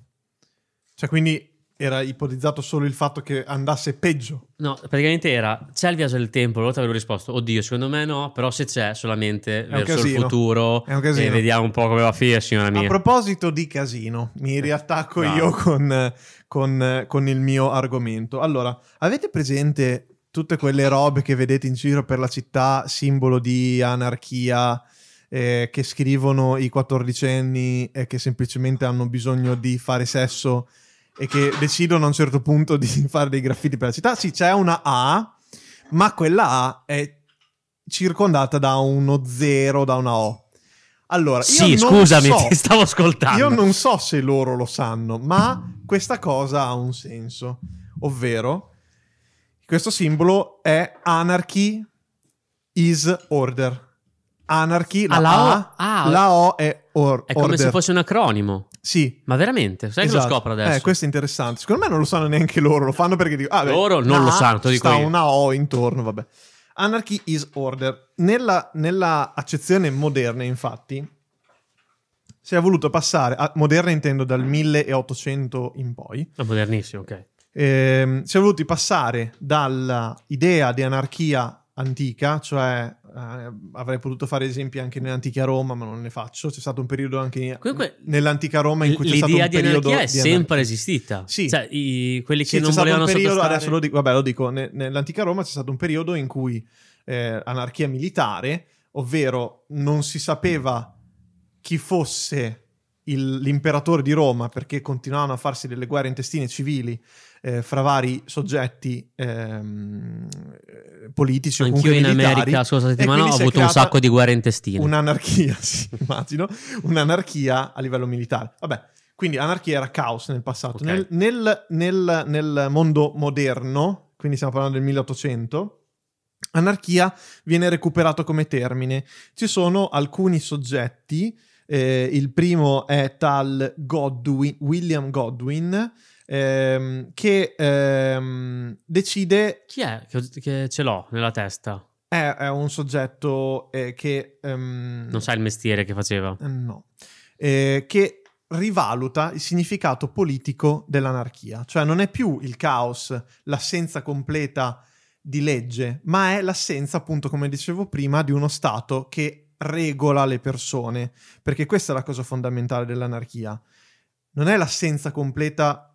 Cioè quindi era ipotizzato solo il fatto che andasse peggio. No, praticamente era, c'è il viaggio del tempo, l'ho avevo risposto, oddio, secondo me no, però se c'è solamente è verso il futuro e vediamo un po' come va a finire, signora mia. A proposito di casino, mi riattacco no. io con, con, con il mio argomento. Allora, avete presente tutte quelle robe che vedete in giro per la città, simbolo di anarchia... Eh, che scrivono i quattordicenni eh, che semplicemente hanno bisogno di fare sesso e che decidono a un certo punto di fare dei graffiti per la città? Sì, c'è una A, ma quella A è circondata da uno zero, da una O. Allora, sì, io non scusami, so, ti stavo ascoltando. Io non so se loro lo sanno, ma questa cosa ha un senso, ovvero questo simbolo è anarchy is order. Anarchy, la, la, o, A, ah, la O è or, È come order. Se fosse un acronimo. Sì. Ma veramente? Sai esatto. che lo scopro adesso? Eh, questo è interessante. Secondo me non lo sanno neanche loro, lo fanno perché dico... Ah, beh, loro non lo sanno, dico sta io. Una O intorno, vabbè. Anarchy is order. Nella, nella accezione moderna, infatti, si è voluto passare, a, moderna intendo dal milleottocento in poi. È modernissimo, ok. Eh, si è voluti passare dall'idea di anarchia antica, cioè eh, avrei potuto fare esempi anche nell'antica Roma, ma non ne faccio. C'è stato un periodo anche Comunque, nell'antica Roma in cui c'è stato un periodo l'idea di anarchia è sempre esistita. Sì, cioè, i, quelli che sì, non volevano periodo, sottostare. Adesso lo dico, vabbè, lo dico. Ne, nell'antica Roma c'è stato un periodo in cui eh, anarchia militare, ovvero non si sapeva chi fosse il, l'imperatore di Roma, perché continuavano a farsi delle guerre intestine civili Eh, fra vari soggetti ehm, politici. Anch'io o comunque in militari. America la scorsa settimana ho avuto un sacco di guerre intestine. Un'anarchia, sì, immagino, un'anarchia a livello militare. Vabbè, quindi anarchia era caos nel passato. Okay. Nel, nel, nel, nel mondo moderno, quindi stiamo parlando del milleottocento, anarchia viene recuperato come termine. Ci sono alcuni soggetti, eh, il primo è tal Godwin, William Godwin, Ehm, che ehm, decide... Chi è che, che ce l'ho nella testa? È, è un soggetto eh, che... Ehm, non sa il mestiere che faceva. Ehm, no. Eh, che rivaluta il significato politico dell'anarchia. Cioè non è più il caos, l'assenza completa di legge, ma è l'assenza, appunto, come dicevo prima, di uno Stato che regola le persone. Perché questa è la cosa fondamentale dell'anarchia. Non è l'assenza completa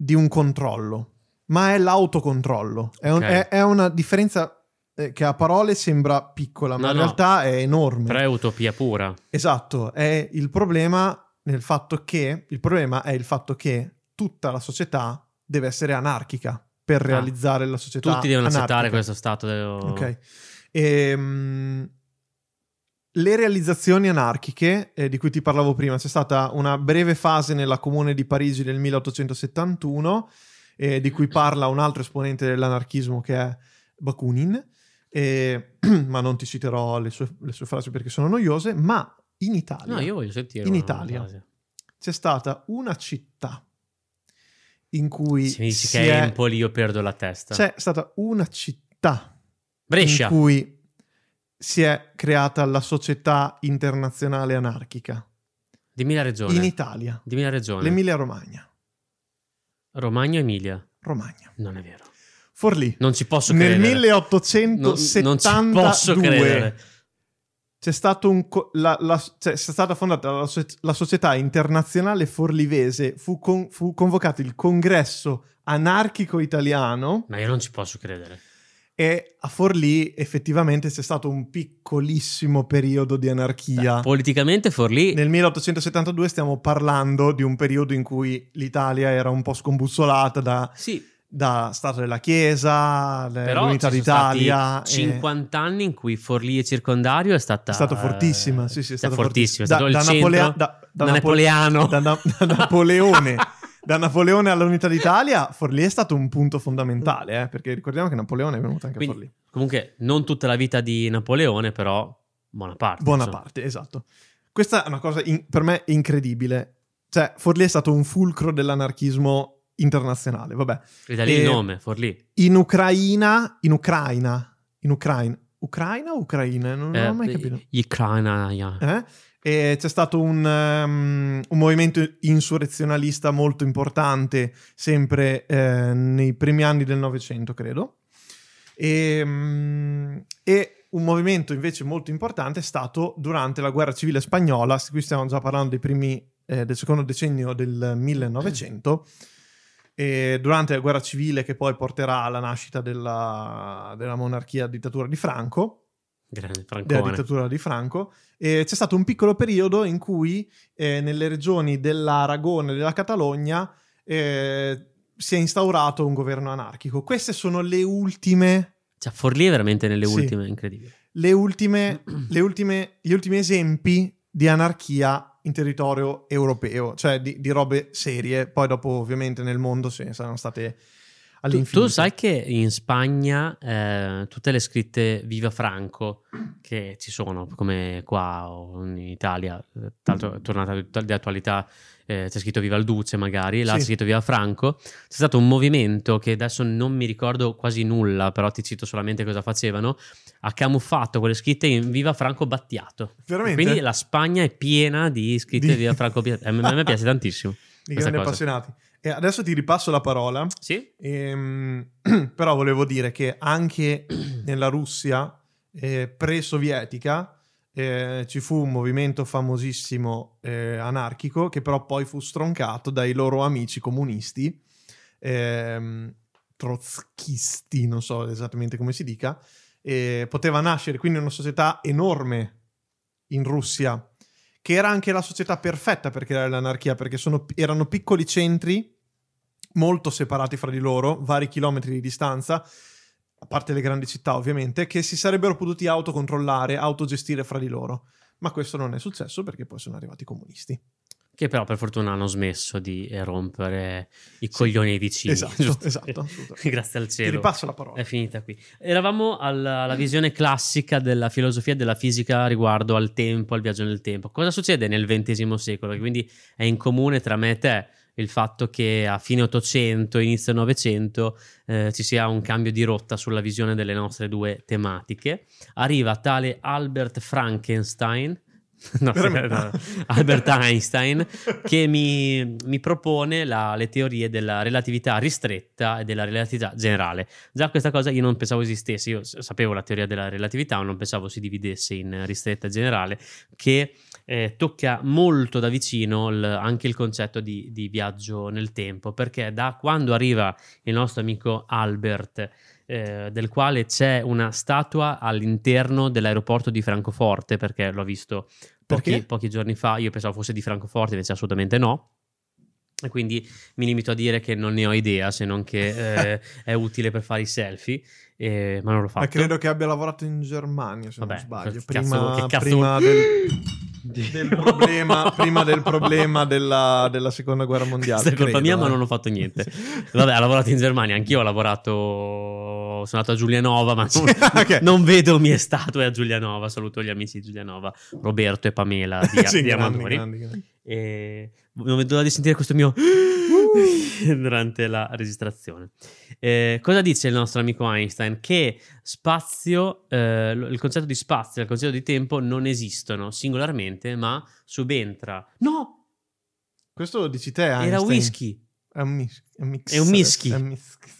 di un controllo, ma è l'autocontrollo. È, un, okay. è, è una differenza che a parole sembra piccola, ma no, in no. realtà è enorme. Però è utopia pura. Esatto. È il problema nel fatto che il problema è il fatto che tutta la società deve essere anarchica per ah. realizzare la società. Tutti devono anarchica. accettare questo stato. Dello... Ok. Ehm... Le realizzazioni anarchiche eh, di cui ti parlavo prima, c'è stata una breve fase nella Comune di Parigi del milleottocentosettantuno, eh, di cui parla un altro esponente dell'anarchismo che è Bakunin, eh, ma non ti citerò le sue, le sue frasi perché sono noiose, ma in Italia, no, io voglio sentire in Italia frase. C'è stata una città in cui... Se mi dici che è Empoli io perdo la testa. C'è stata una città, Brescia, in cui... si è creata la Società Internazionale Anarchica. Dimmi la regione. In Italia. Dimmi la regione. L'Emilia-Romagna. Romagna-Emilia. Romagna. Non è vero. Forlì. Non ci posso credere. Nel milleottocentosettantadue. Non, non ci posso credere. C'è stato un co- la, la, cioè, è stata fondata la, la Società Internazionale Forlivese. Fu, con, fu convocato il Congresso Anarchico Italiano. Ma io non ci posso credere. E a Forlì effettivamente c'è stato un piccolissimo periodo di anarchia. Politicamente Forlì... Nel milleottocentosettantadue stiamo parlando di un periodo in cui l'Italia era un po' scombussolata da, sì. da Stato della Chiesa, però l'Unità d'Italia... cinquanta e... anni in cui Forlì e circondario è stata... È stata fortissima, sì sì, è stata fortissima. Da, da, Napolea- da, da, da Napoleano. Da, na- da Napoleone. Da Napoleone all'Unità d'Italia, Forlì è stato un punto fondamentale, eh, perché ricordiamo che Napoleone è venuto anche Quindi, a Forlì. Comunque non tutta la vita di Napoleone, però buona parte. Buona insomma. parte, esatto. Questa è una cosa in, per me incredibile. Cioè, Forlì è stato un fulcro dell'anarchismo internazionale, vabbè. E da lì e il nome, Forlì. In Ucraina, in Ucraina, in Ucraina, Ucraina o Ucraina? Non eh, ho mai capito. Ucraina, yeah. Eh? E c'è stato un, um, un movimento insurrezionalista molto importante sempre eh, nei primi anni del Novecento, credo, e, um, e un movimento invece molto importante è stato durante la guerra civile spagnola. Qui stiamo già parlando dei primi, eh, del secondo decennio del millenovecento, e durante la guerra civile che poi porterà alla nascita della, della monarchia dittatura di Franco. Grande, della dittatura di Franco. Eh, c'è stato un piccolo periodo in cui eh, nelle regioni dell'Aragona e della Catalogna eh, si è instaurato un governo anarchico. Queste sono le ultime, cioè Forlì è veramente nelle sì. ultime, incredibile, le ultime, le ultime, gli ultimi esempi di anarchia in territorio europeo, cioè di, di robe serie. Poi dopo ovviamente nel mondo ce ne saranno state. Tu, tu sai che in Spagna eh, tutte le scritte Viva Franco che ci sono, come qua o in Italia, tanto è tornata di attualità eh, c'è scritto Viva il Duce magari, là sì. C'è scritto Viva Franco. C'è stato un movimento che adesso non mi ricordo quasi nulla, però ti cito solamente cosa facevano, ha camuffato quelle scritte in Viva Franco Battiato. Veramente? E quindi la Spagna è piena di scritte di... Viva Franco Battiato, a me piace tantissimo. Di grandi appassionati. E adesso ti ripasso la parola, sì? ehm, però volevo dire che anche nella Russia eh, pre-sovietica eh, ci fu un movimento famosissimo eh, anarchico che però poi fu stroncato dai loro amici comunisti, ehm, trotskisti, non so esattamente come si dica, eh, poteva nascere quindi una società enorme in Russia, che era anche la società perfetta per creare l'anarchia, perché sono, erano piccoli centri molto separati fra di loro, vari chilometri di distanza, a parte le grandi città ovviamente, che si sarebbero potuti autocontrollare, autogestire fra di loro. Ma questo non è successo perché poi sono arrivati i comunisti. Che però per fortuna hanno smesso di rompere i coglioni ai vicini. Esatto, esatto. Grazie al cielo. Ti ripasso la parola. È finita qui. Eravamo alla, alla visione classica della filosofia e della fisica riguardo al tempo, al viaggio nel tempo. Cosa succede nel ventesimo secolo? Quindi è in comune tra me e te il fatto che a fine Ottocento, inizio Novecento eh, ci sia un cambio di rotta sulla visione delle nostre due tematiche. Arriva tale Albert Frankenstein, No, no, Albert Einstein che mi, mi propone la, le teorie della relatività ristretta e della relatività generale. Già questa cosa io non pensavo esistesse, io sapevo la teoria della relatività ma non pensavo si dividesse in ristretta e generale, che eh, tocca molto da vicino l, anche il concetto di, di viaggio nel tempo, perché da quando arriva il nostro amico Albert, Eh, del quale c'è una statua all'interno dell'aeroporto di Francoforte, perché l'ho visto pochi, pochi giorni fa, io pensavo fosse di Francoforte invece assolutamente no, e quindi mi limito a dire che non ne ho idea, se non che eh, è utile per fare i selfie, eh, ma non l'ho fatto. Ma credo che abbia lavorato in Germania, se Vabbè, non sbaglio, prima, cazzo, che cazzo... prima del... Del problema, prima del problema della, della seconda guerra mondiale. Questa è colpa credo, mia, eh. ma non ho fatto niente. Vabbè, ha lavorato in Germania, anch'io ho lavorato, sono andato a Giulianova, ma non, okay. non vedo mie statue a Giulianova. Saluto gli amici di Giulianova, Roberto e Pamela di, sì, di Amadori. Grandi, grandi. E non vedo l'ora di sentire questo mio durante la registrazione. Eh, cosa dice il nostro amico Einstein? Che spazio, eh, il concetto di spazio e il concetto di tempo non esistono singolarmente, ma subentra. No! Questo lo dici te, Einstein. Era whisky. È un, mis- un mix. È un mischi. È un mischi.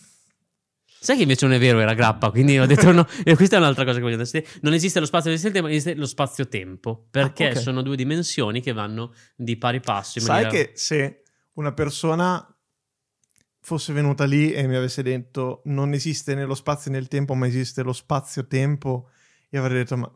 Sai che invece non è vero, era grappa, quindi ho detto no. E questa è un'altra cosa che voglio dire. Non esiste lo spazio, non esiste il tempo, esiste lo spazio-tempo, perché ah, okay. sono due dimensioni che vanno di pari passo. In Sai maniera... che se una persona fosse venuta lì e mi avesse detto non esiste né lo spazio né il tempo, ma esiste lo spazio-tempo, io avrei detto ma...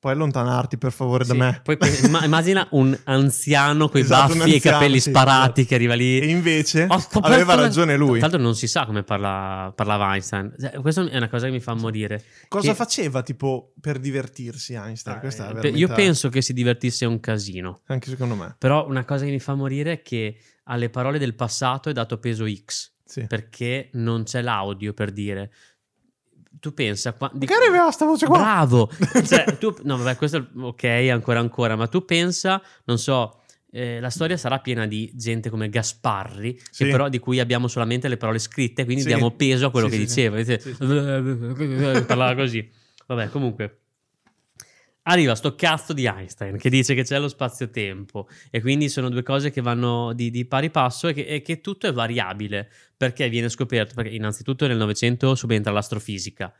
puoi allontanarti per favore sì, da me. Poi, ma, immagina un anziano con i esatto, baffi e i capelli sì, sparati esatto. che arriva lì. E invece oh, aveva come... ragione lui. Tra l'altro non si sa come parla, parlava Einstein. Cioè, questa è una cosa che mi fa morire. Cosa che... faceva tipo per divertirsi Einstein? Ah, questa eh, è veramente... Io penso che si divertisse un casino. Anche secondo me. Però una cosa che mi fa morire è che alle parole del passato è dato peso X. Sì. Perché non c'è l'audio per dire... Tu pensa qua, di, che arriva sta voce qua? Bravo! Cioè, tu, no, vabbè, questo ok, ancora ancora, ma tu pensa, non so, eh, la storia sarà piena di gente come Gasparri, sì. che però di cui abbiamo solamente le parole scritte, quindi sì. diamo peso a quello sì, che sì, diceva. Sì. Sì, sì. Parlava così. Vabbè, comunque. Arriva sto cazzo di Einstein che dice che c'è lo spazio-tempo e quindi sono due cose che vanno di, di pari passo e che, e che tutto è variabile, perché viene scoperto, perché innanzitutto nel Novecento subentra l'astrofisica,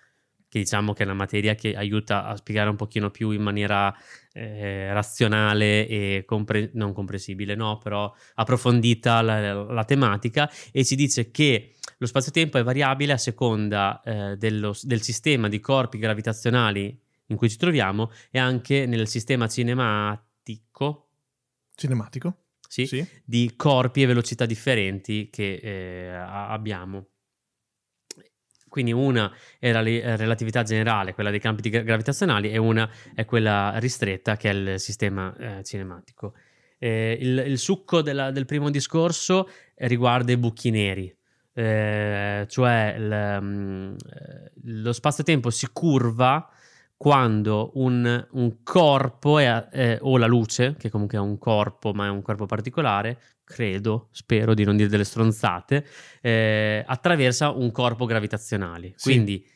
che diciamo che è una materia che aiuta a spiegare un pochino più in maniera eh, razionale e compre- non comprensibile, no, però approfondita la, la tematica, e ci dice che lo spazio-tempo è variabile a seconda eh, dello, del sistema di corpi gravitazionali in cui ci troviamo, e anche nel sistema cinematico cinematico? Sì, sì. di corpi e velocità differenti che eh, abbiamo. Quindi una è la relatività generale, quella dei campi gravitazionali, e una è quella ristretta, che è il sistema eh, cinematico. Eh, il, il succo della, del primo discorso riguarda i buchi neri. Eh, cioè l, mh, lo spazio-tempo si curva quando un, un corpo è, è, o la luce, che comunque è un corpo ma è un corpo particolare, credo, spero di non dire delle stronzate, eh, attraversa un corpo gravitazionale. Sì. Quindi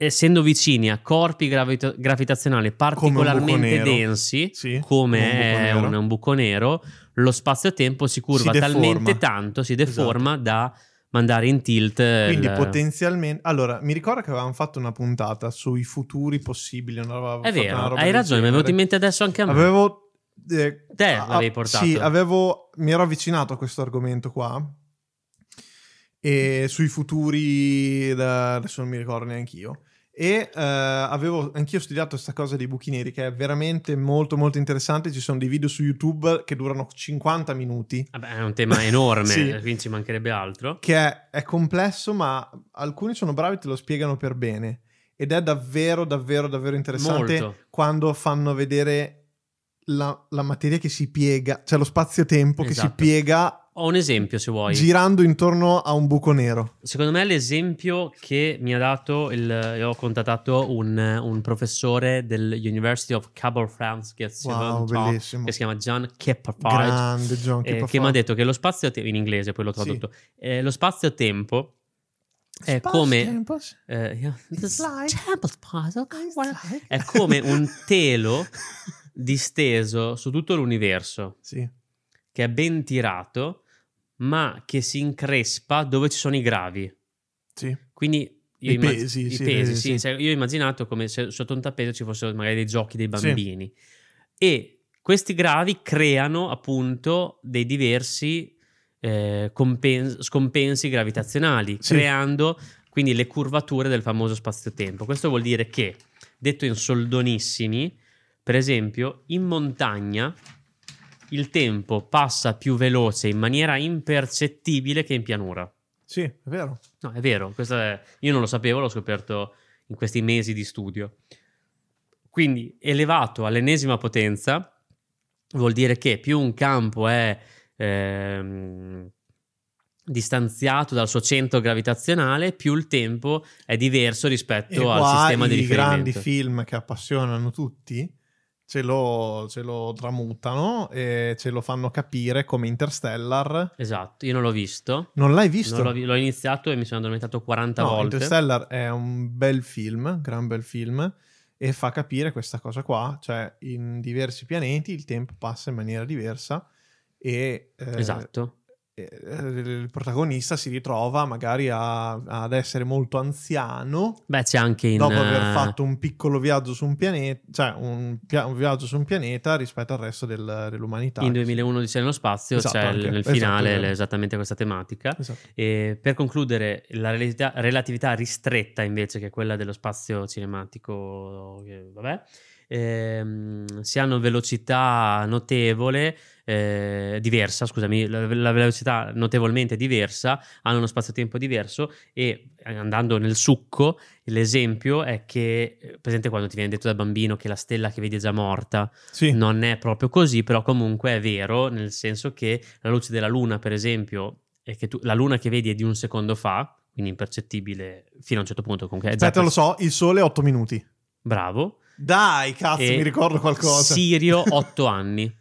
essendo vicini a corpi gravito- gravitazionali particolarmente densi, come un buco nero, lo spazio-tempo si curva si talmente tanto, si deforma, esatto, da mandare in tilt. Quindi il... potenzialmente... Allora, mi ricordo che avevamo fatto una puntata sui futuri possibili. Non è vero, una roba, hai ragione, genere. Mi è venuto in mente adesso anche a me. Avevo... Eh, Te a, l'avevi portato. Sì, avevo, mi ero avvicinato a questo argomento qua. E sui futuri... Da, adesso non mi ricordo neanche io. E eh, avevo anch'io studiato questa cosa dei buchi neri, che è veramente molto molto interessante. Ci sono dei video su YouTube che durano cinquanta minuti. Vabbè, è un tema enorme, sì, quindi ci mancherebbe altro. Che è, è complesso, ma alcuni sono bravi e te lo spiegano per bene. Ed è davvero davvero davvero interessante molto, quando fanno vedere la, la materia che si piega, cioè lo spazio-tempo, esatto, che si piega. Ho un esempio, se vuoi. Girando intorno a un buco nero. Secondo me l'esempio che mi ha dato, il, io ho contattato un, un professore dell'University of Cabot France, che, wow, che si chiama John Kepperfeld. Grande John Kepperfeld. Eh, che mi ha detto che lo spazio-tempo, in inglese poi l'ho tradotto, sì, eh, lo spazio-tempo è come, eh, yeah, è come un telo disteso su tutto l'universo. Sì. Che è ben tirato, ma che si increspa dove ci sono i gravi. Sì. Quindi io I immag- pesi. I sì, pesi, sì. sì. Cioè, io ho immaginato come se sotto un tappeto ci fossero magari dei giochi dei bambini. Sì. E questi gravi creano appunto dei diversi eh, compens- scompensi gravitazionali, sì, creando quindi le curvature del famoso spazio-tempo. Questo vuol dire che, detto in soldonissimi, per esempio, in montagna il tempo passa più veloce in maniera impercettibile che in pianura. Sì, è vero. No, è vero. Questo è... Io non lo sapevo, l'ho scoperto in questi mesi di studio. Quindi, elevato all'ennesima potenza, vuol dire che più un campo è ehm, distanziato dal suo centro gravitazionale, più il tempo è diverso rispetto e al sistema di riferimento. I grandi film che appassionano tutti Ce lo, ce lo tramutano e ce lo fanno capire, come Interstellar. Esatto, io non l'ho visto. Non l'hai visto? Non l'ho, vi- l'ho iniziato e mi sono addormentato quaranta no, volte. Interstellar è un bel film, gran bel film, e fa capire questa cosa qua, cioè in diversi pianeti il tempo passa in maniera diversa e... Eh, esatto. Il protagonista si ritrova magari a, ad essere molto anziano. Beh, c'è anche in... dopo aver fatto un piccolo viaggio su un pianeta, cioè un, pia- un viaggio su un pianeta rispetto al resto del, dell'umanità. In duemilauno Odissea nello spazio, esatto, c'è cioè nel finale esatto, esattamente questa tematica. Esatto. E per concludere, la relatività, relatività ristretta invece, che è quella dello spazio cinematico, vabbè, ehm, si hanno velocità notevole. Eh, diversa, scusami, la, la velocità notevolmente diversa, hanno uno spazio-tempo diverso. E andando nel succo, l'esempio è che, presente quando ti viene detto da bambino che la stella che vedi è già morta, sì, non è proprio così, però comunque è vero, nel senso che la luce della luna, per esempio, è che tu, la luna che vedi è di un secondo fa, quindi impercettibile fino a un certo punto. Comunque è già aspetta, per... lo so, il sole è otto minuti. Bravo. Dai, cazzo, e mi ricordo qualcosa. Sirio otto anni.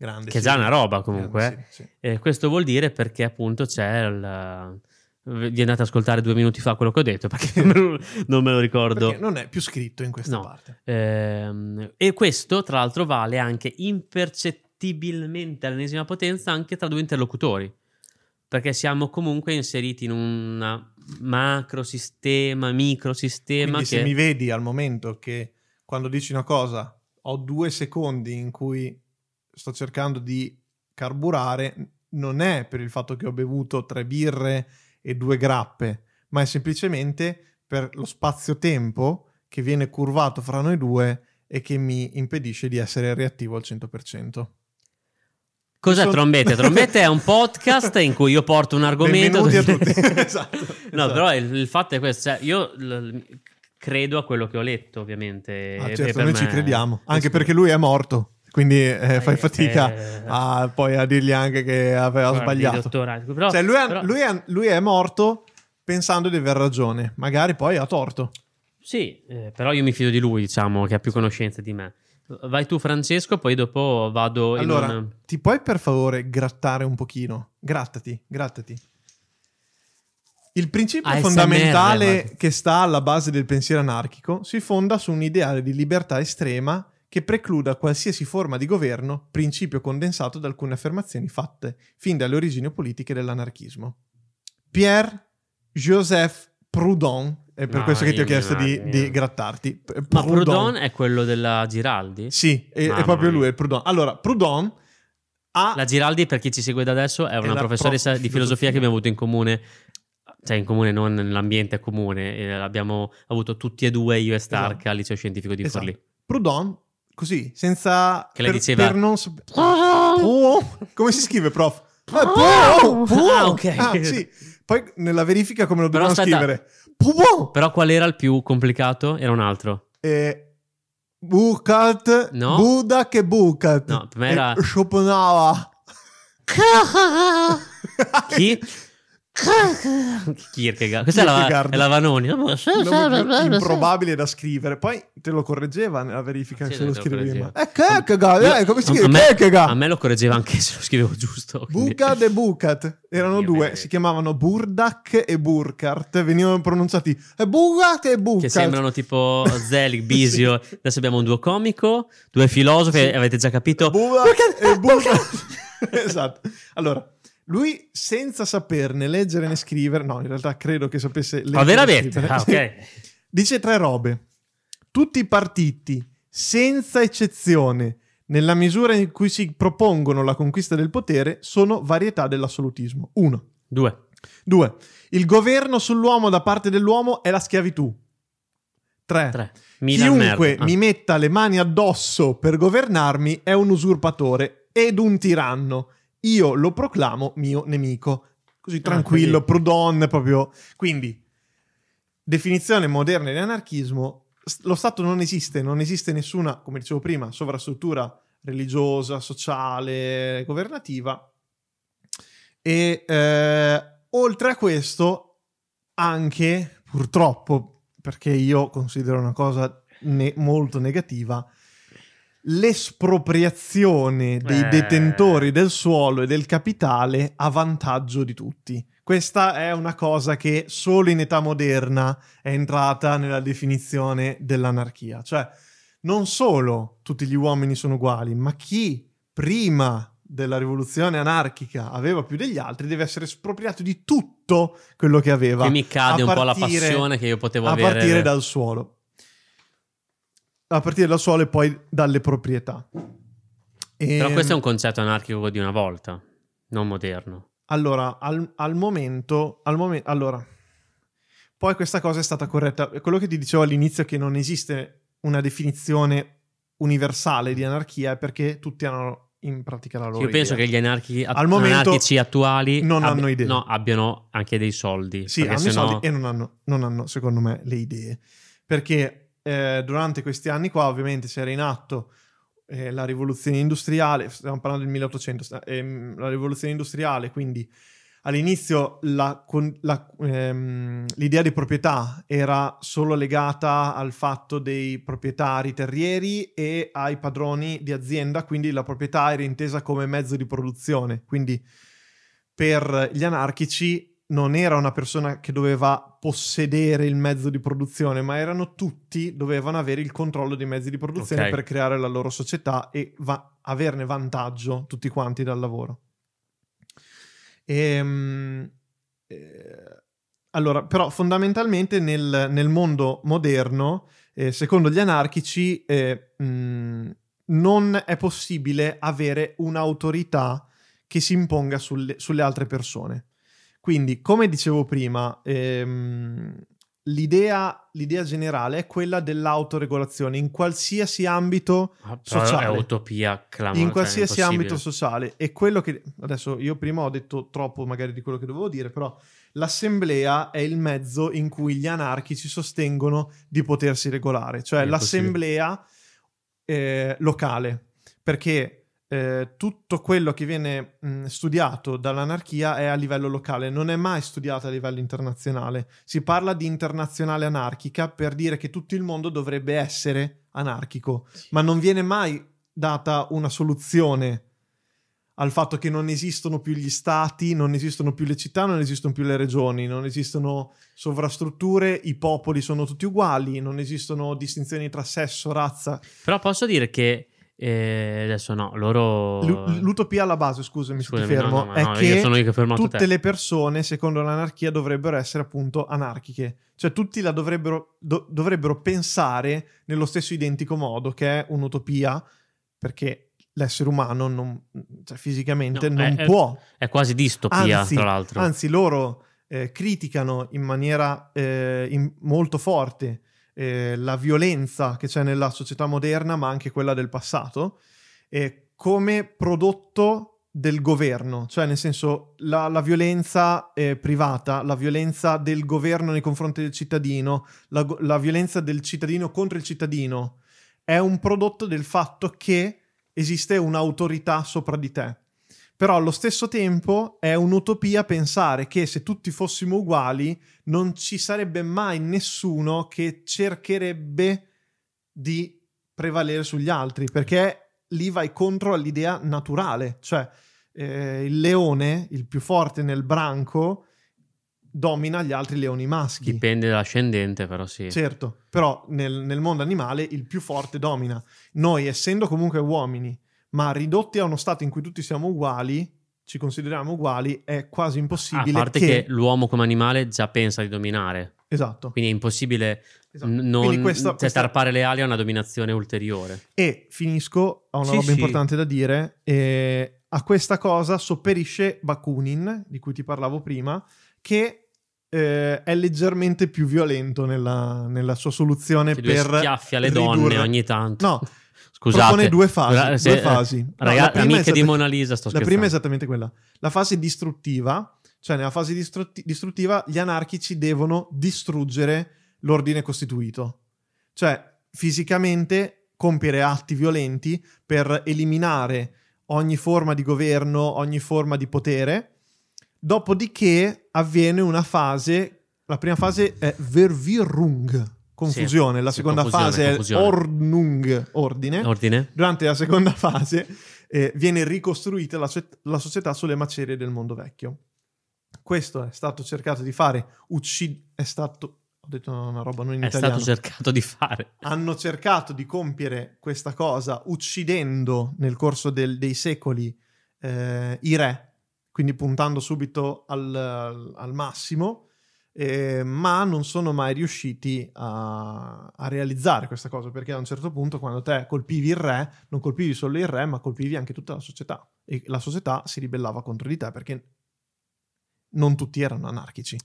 Grande, che è già sì, una roba comunque. Grande, sì, sì. Eh, questo vuol dire perché appunto c'è il... Vi andate ad ascoltare due minuti fa quello che ho detto, perché non me lo ricordo. Perché non è più scritto in questa no. parte. Eh, e questo tra l'altro vale anche impercettibilmente all'ennesima potenza anche tra due interlocutori, perché siamo comunque inseriti in un macrosistema, microsistema. Quindi che... se mi vedi al momento che quando dici una cosa ho due secondi in cui sto cercando di carburare, non è per il fatto che ho bevuto tre birre e due grappe, ma è semplicemente per lo spazio-tempo che viene curvato fra noi due e che mi impedisce di essere reattivo al cento per cento. Cos'è sono... Trombette? Trombette è un podcast in cui io porto un argomento. Benvenuti a tutti. Esatto. No, esatto. Però il, il fatto è questo. Cioè, io... L- credo a quello che ho letto, ovviamente. Ah, certo, noi ci crediamo, anche perché lui è morto, quindi eh, fai eh, fatica eh, a, poi a dirgli anche che aveva sbagliato. Però, cioè, lui, è, però... lui, è, lui è morto pensando di aver ragione, magari poi ha torto. Sì, eh, però io mi fido di lui, diciamo, che ha più conoscenze di me. Vai tu, Francesco, poi dopo vado. Allora, in un... ti puoi per favore grattare un pochino? Grattati, grattati. Il principio A S M R, fondamentale vai. Che sta alla base del pensiero anarchico si fonda su un ideale di libertà estrema che precluda qualsiasi forma di governo, principio condensato da alcune affermazioni fatte fin dalle origini politiche dell'anarchismo. Pierre-Joseph Proudhon. È per no, questo che ti ho chiesto di, di grattarti. Proudhon. Ma Proudhon è quello della Giraldi? Sì, è, è proprio lui, è Proudhon. Allora, Proudhon ha... La Giraldi, per chi ci segue da adesso, è una è professoressa prof... di filosofia che abbiamo avuto in comune. Cioè, in comune, non nell'ambiente comune. Eh, l'abbiamo avuto tutti e due, io e Stark, esatto. Al liceo scientifico di esatto. Forlì. Proudhon, così, senza... Che per, le diceva... Per non... Oh, come si scrive, prof? Oh, oh. Ah, ok. Ah, sì. Poi nella verifica come lo dobbiamo scrivere. Puh! Però qual era il più complicato? Era un altro. Eh, Bukat, no? Buddha che Bukat. No, per me era... E Schopenhauer. Chi? Kierkegaard. Questa Kierkegaard. È, la, è la Vanoni. Improbabile da scrivere. Poi te lo correggeva nella verifica, sì, se lo scriveva. Eh, Kierkegaard, a, eh, come si scrive? Kierkegaard. A me lo correggeva anche se lo scrivevo giusto. Quindi. Bukat e Bukat. Erano due, bene. Si chiamavano Burdak e Burkart. Venivano pronunciati Bukat e Bukat. Che sembrano tipo Zelig, Bisio. Sì. Adesso abbiamo un duo comico, due filosofi, sì. Avete già capito. Bukat e Burkart. Esatto. Allora. Lui senza saperne leggere né scrivere, no, in realtà credo che sapesse leggere. Ma veramente? Ah, okay. Dice tre robe. Tutti i partiti, senza eccezione, nella misura in cui si propongono la conquista del potere, sono varietà dell'assolutismo. Uno. Due. Due. Il governo sull'uomo da parte dell'uomo è la schiavitù. Tre. Tre. Chiunque ah. mi metta le mani addosso per governarmi è un usurpatore ed un tiranno. Io lo proclamo mio nemico. Così tranquillo, ah, Proudhon proprio. Quindi, definizione moderna di anarchismo: lo Stato non esiste, non esiste nessuna, come dicevo prima, sovrastruttura religiosa, sociale, governativa. E eh, oltre a questo, anche purtroppo, perché io considero una cosa ne- molto negativa, l'espropriazione dei eh. detentori del suolo e del capitale a vantaggio di tutti. Questa è una cosa che solo in età moderna è entrata nella definizione dell'anarchia. Cioè, non solo tutti gli uomini sono uguali, ma chi prima della rivoluzione anarchica aveva più degli altri deve essere espropriato di tutto quello che aveva. Che mi cade un po' la passione che io potevo avere. A partire dal suolo. A partire dal suolo e poi dalle proprietà. E... Però questo è un concetto anarchico di una volta, non moderno. Allora, al, al momento... Al momen- allora, poi questa cosa è stata corretta. Quello che ti dicevo all'inizio è che non esiste una definizione universale di anarchia perché tutti hanno in pratica la loro idea. Io penso idea. che gli anarchi, at- al anarchici attuali non abbi- hanno idee. No, abbiano anche dei soldi. Sì, hanno sennò... i soldi e non hanno, non hanno, secondo me, le idee. Perché... Eh, durante questi anni qua ovviamente c'era in atto eh, la rivoluzione industriale, stiamo parlando del milleottocento, ehm, la rivoluzione industriale, quindi all'inizio la, con, la, ehm, l'idea di proprietà era solo legata al fatto dei proprietari terrieri e ai padroni di azienda, quindi la proprietà era intesa come mezzo di produzione, quindi per gli anarchici non era una persona che doveva possedere il mezzo di produzione, ma erano tutti, dovevano avere il controllo dei mezzi di produzione okay. per creare la loro società e va- averne vantaggio tutti quanti dal lavoro. E, eh, allora, però fondamentalmente nel, nel mondo moderno, eh, secondo gli anarchici, eh, mh, non è possibile avere un'autorità che si imponga sulle, sulle altre persone. Quindi, come dicevo prima, ehm, l'idea, l'idea generale è quella dell'autoregolazione in qualsiasi ambito ah, sociale. È utopia clamorosa. In qualsiasi cioè ambito sociale. E quello che... Adesso io prima ho detto troppo magari di quello che dovevo dire, però l'assemblea è il mezzo in cui gli anarchici sostengono di potersi regolare. Cioè l'assemblea eh, locale. Perché... eh, tutto quello che viene mh, studiato dall'anarchia è a livello locale, non è mai studiato a livello internazionale. Si parla di internazionale anarchica per dire che tutto il mondo dovrebbe essere anarchico, sì. ma non viene mai data una soluzione al fatto che non esistono più gli stati, non esistono più le città, non esistono più le regioni, non esistono sovrastrutture, i popoli sono tutti uguali, non esistono distinzioni tra sesso, razza. Però posso dire che eh, adesso no, loro... L- l'utopia alla base, scusami, scusami se ti fermo, no, no, è no, che, sono io che tutte te. le persone, secondo l'anarchia, dovrebbero essere appunto anarchiche. Cioè tutti la dovrebbero, do- dovrebbero pensare nello stesso identico modo, che è un'utopia, perché... l'essere umano non, cioè fisicamente no, non è, può. È quasi distopia, anzi, tra l'altro. Anzi, loro eh, criticano in maniera eh, in, molto forte eh, la violenza che c'è nella società moderna, ma anche quella del passato, eh, come prodotto del governo. Cioè, nel senso, la, la violenza eh, privata, la violenza del governo nei confronti del cittadino, la, la violenza del cittadino contro il cittadino, è un prodotto del fatto che esiste un'autorità sopra di te. Però allo stesso tempo è un'utopia pensare che se tutti fossimo uguali non ci sarebbe mai nessuno che cercherebbe di prevalere sugli altri, perché lì vai contro all'idea naturale. Cioè eh, il leone, il più forte nel branco, domina gli altri leoni maschi. Dipende dall'ascendente, però sì. Certo, però nel, nel mondo animale il più forte domina. Noi, essendo comunque uomini, ma ridotti a uno stato in cui tutti siamo uguali, ci consideriamo uguali, è quasi impossibile. A parte che, che l'uomo come animale già pensa di dominare. Esatto. Quindi è impossibile esatto. n- non questa, questa... tarpare le ali a una dominazione ulteriore. E finisco, ho una sì, roba sì. importante da dire. Eh, a questa cosa sopperisce Bakunin, di cui ti parlavo prima, che eh, è leggermente più violento nella, nella sua soluzione che per schiaffia le ridurre... donne ogni tanto. No, scusate. Propone due fasi. Se, due fasi. Eh, ragazzi, no, amiche esatt... di Mona Lisa, sto scherzando. La prima è esattamente quella. La fase distruttiva, cioè nella fase distrutti- distruttiva gli anarchici devono distruggere l'ordine costituito. Cioè fisicamente compiere atti violenti per eliminare ogni forma di governo, ogni forma di potere. Dopodiché avviene una fase, la prima fase è Verwirrung, confusione, sì, la seconda confusione, fase confusione. è Ordnung, ordine. ordine. Durante la seconda fase eh, viene ricostruita la, la società sulle macerie del mondo vecchio. Questo è stato cercato di fare, uccid- è stato... ho detto una roba non in è italiano. È stato cercato di fare. Hanno cercato di compiere questa cosa uccidendo nel corso del, dei secoli eh, i re, quindi puntando subito al, al massimo, eh, ma non sono mai riusciti a, a realizzare questa cosa, perché a un certo punto quando te colpivi il re, non colpivi solo il re, ma colpivi anche tutta la società. E la società si ribellava contro di te, perché non tutti erano anarchici.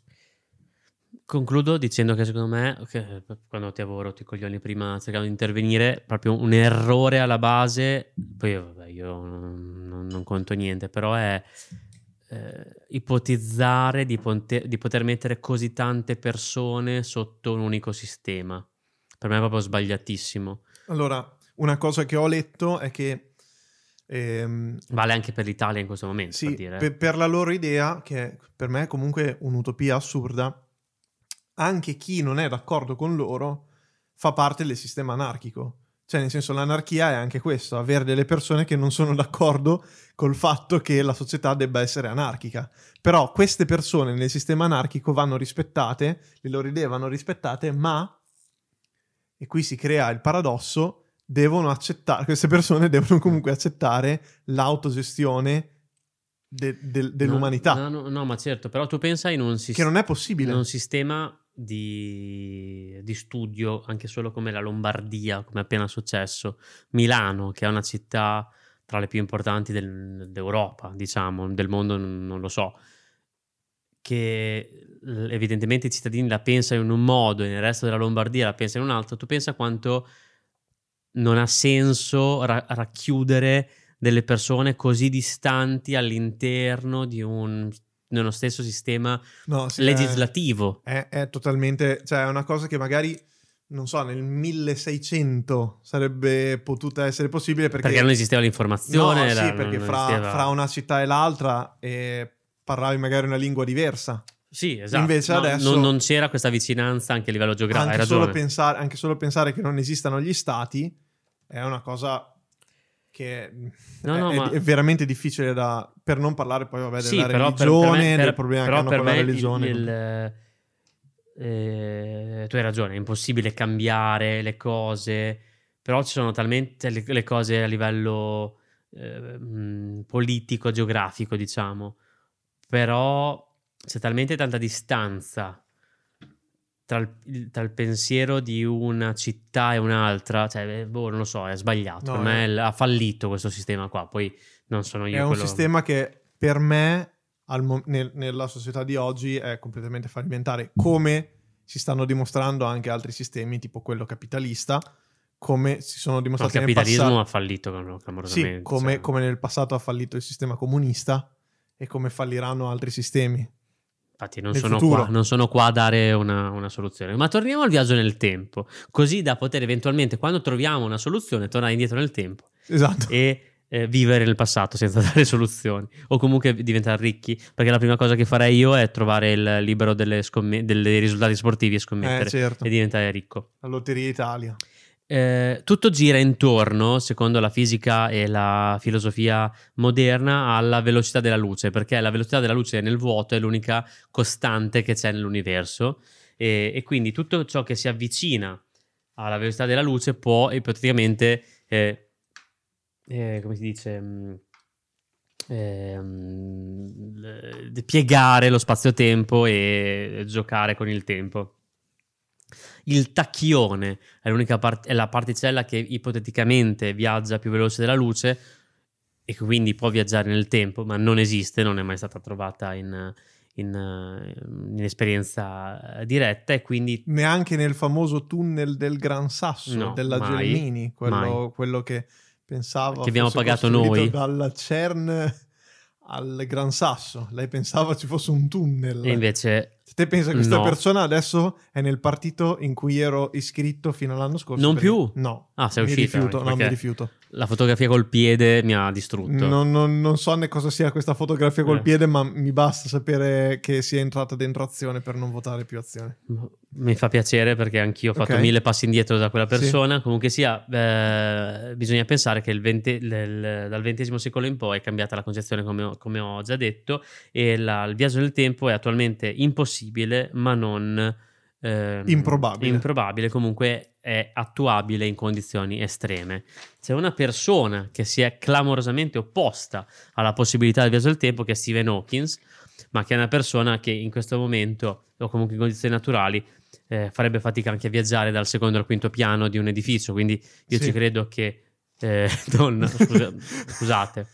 Concludo dicendo che secondo me, okay, quando ti avevo rotto i coglioni prima cercando di intervenire, proprio un errore alla base, poi vabbè, io non, non conto niente, però è... Eh, ipotizzare di, ponte- di poter mettere così tante persone sotto un unico sistema. Per me è proprio sbagliatissimo. Allora, una cosa che ho letto è che ehm, vale anche per l'Italia in questo momento, sì, per dire. per, per la loro idea, che per me è comunque un'utopia assurda, anche chi non è d'accordo con loro fa parte del sistema anarchico. Cioè, nel senso, l'anarchia è anche questo, avere delle persone che non sono d'accordo col fatto che la società debba essere anarchica. Però queste persone nel sistema anarchico vanno rispettate, le loro idee vanno rispettate, ma, e qui si crea il paradosso, devono accettare, queste persone devono comunque accettare l'autogestione de, de, dell'umanità. No, no, no, no, ma certo, però tu pensa in un sistema... che non è possibile. In un sistema... Di, di studio, anche solo come la Lombardia, come appena successo, Milano, che è una città tra le più importanti del, d'Europa, diciamo, del mondo non, non lo so, che evidentemente i cittadini la pensano in un modo e nel resto della Lombardia la pensano in un altro. Tu pensa quanto non ha senso ra- racchiudere delle persone così distanti all'interno di un... nello stesso sistema no, sì, legislativo. È, è, è totalmente... Cioè, è una cosa che magari non so, nel milleseicento sarebbe potuta essere possibile perché, perché non esisteva l'informazione. No, era, sì, perché fra, esisteva... fra una città e l'altra eh, parlavi magari una lingua diversa. Sì, esatto. Invece no, adesso non, non c'era questa vicinanza anche a livello geografico. Anche, solo pensare, anche solo pensare che non esistano gli stati è una cosa... che no, è, no, è, ma... è veramente difficile da... Per non parlare poi, vabbè, della sì, religione, del problema che hanno con la religione. Il, il, eh, tu hai ragione, è impossibile cambiare le cose, però ci sono talmente le, le cose a livello eh, politico, geografico, diciamo. Però c'è talmente tanta distanza tra il, tra il pensiero di una città e un'altra, cioè boh, non lo so, è sbagliato. No, per me è... ha fallito questo sistema qua, poi non sono io. È quello... un sistema che per me al mo- nel, nella società di oggi è completamente fallimentare, come si stanno dimostrando anche altri sistemi tipo quello capitalista, come si sono dimostrati nel passato. Il capitalismo ha fallito clamorosamente. Sì, come, cioè... come nel passato ha fallito il sistema comunista e come falliranno altri sistemi. Infatti non sono, qua, non sono qua a dare una, una soluzione, ma torniamo al viaggio nel tempo, così da poter eventualmente, quando troviamo una soluzione, tornare indietro nel tempo, esatto, e eh, vivere nel passato senza dare soluzioni o comunque diventare ricchi, perché la prima cosa che farei io è trovare il libero delle scomme- dei risultati sportivi e scommettere, eh, certo, e diventare ricco. La Lotteria Italia. Eh, tutto gira intorno, secondo la fisica e la filosofia moderna, alla velocità della luce, perché la velocità della luce nel vuoto è l'unica costante che c'è nell'universo e, e quindi tutto ciò che si avvicina alla velocità della luce può ipoteticamente eh, eh, come si dice mh, eh, piegare lo spazio-tempo e giocare con il tempo. Il tacchione è l'unica part- è la particella che ipoteticamente viaggia più veloce della luce e che quindi può viaggiare nel tempo, ma non esiste, non è mai stata trovata in, in, in esperienza diretta e quindi... Neanche nel famoso tunnel del Gran Sasso, no, della mai, Gelmini, quello, quello che pensava che abbiamo pagato noi dalla CERN... al Gran Sasso, lei pensava ci fosse un tunnel e invece se te pensa che questa no. persona adesso è nel partito in cui ero iscritto fino all'anno scorso non perché... più? No, ah, sei mi uscita, rifiuto, no, mi rifiuto. La fotografia col piede mi ha distrutto, non, non, non so né cosa sia questa fotografia col eh. piede, ma mi basta sapere che sia entrata dentro Azione per non votare più Azione. Mi fa piacere perché anch'io ho fatto okay. mille passi indietro da quella persona, sì. Comunque sia, eh, bisogna pensare che il venti, l, dal ventesimo secolo in poi è cambiata la concezione, come ho, come ho già detto, e la, il viaggio nel tempo è attualmente impossibile, ma non eh, improbabile. improbabile, comunque è attuabile in condizioni estreme. C'è una persona che si è clamorosamente opposta alla possibilità del viaggio nel tempo, che è Stephen Hawking, ma che è una persona che in questo momento, o comunque in condizioni naturali, Eh, farebbe fatica anche a viaggiare dal secondo al quinto piano di un edificio, quindi io sì. ci credo che eh, donna, scusa, scusate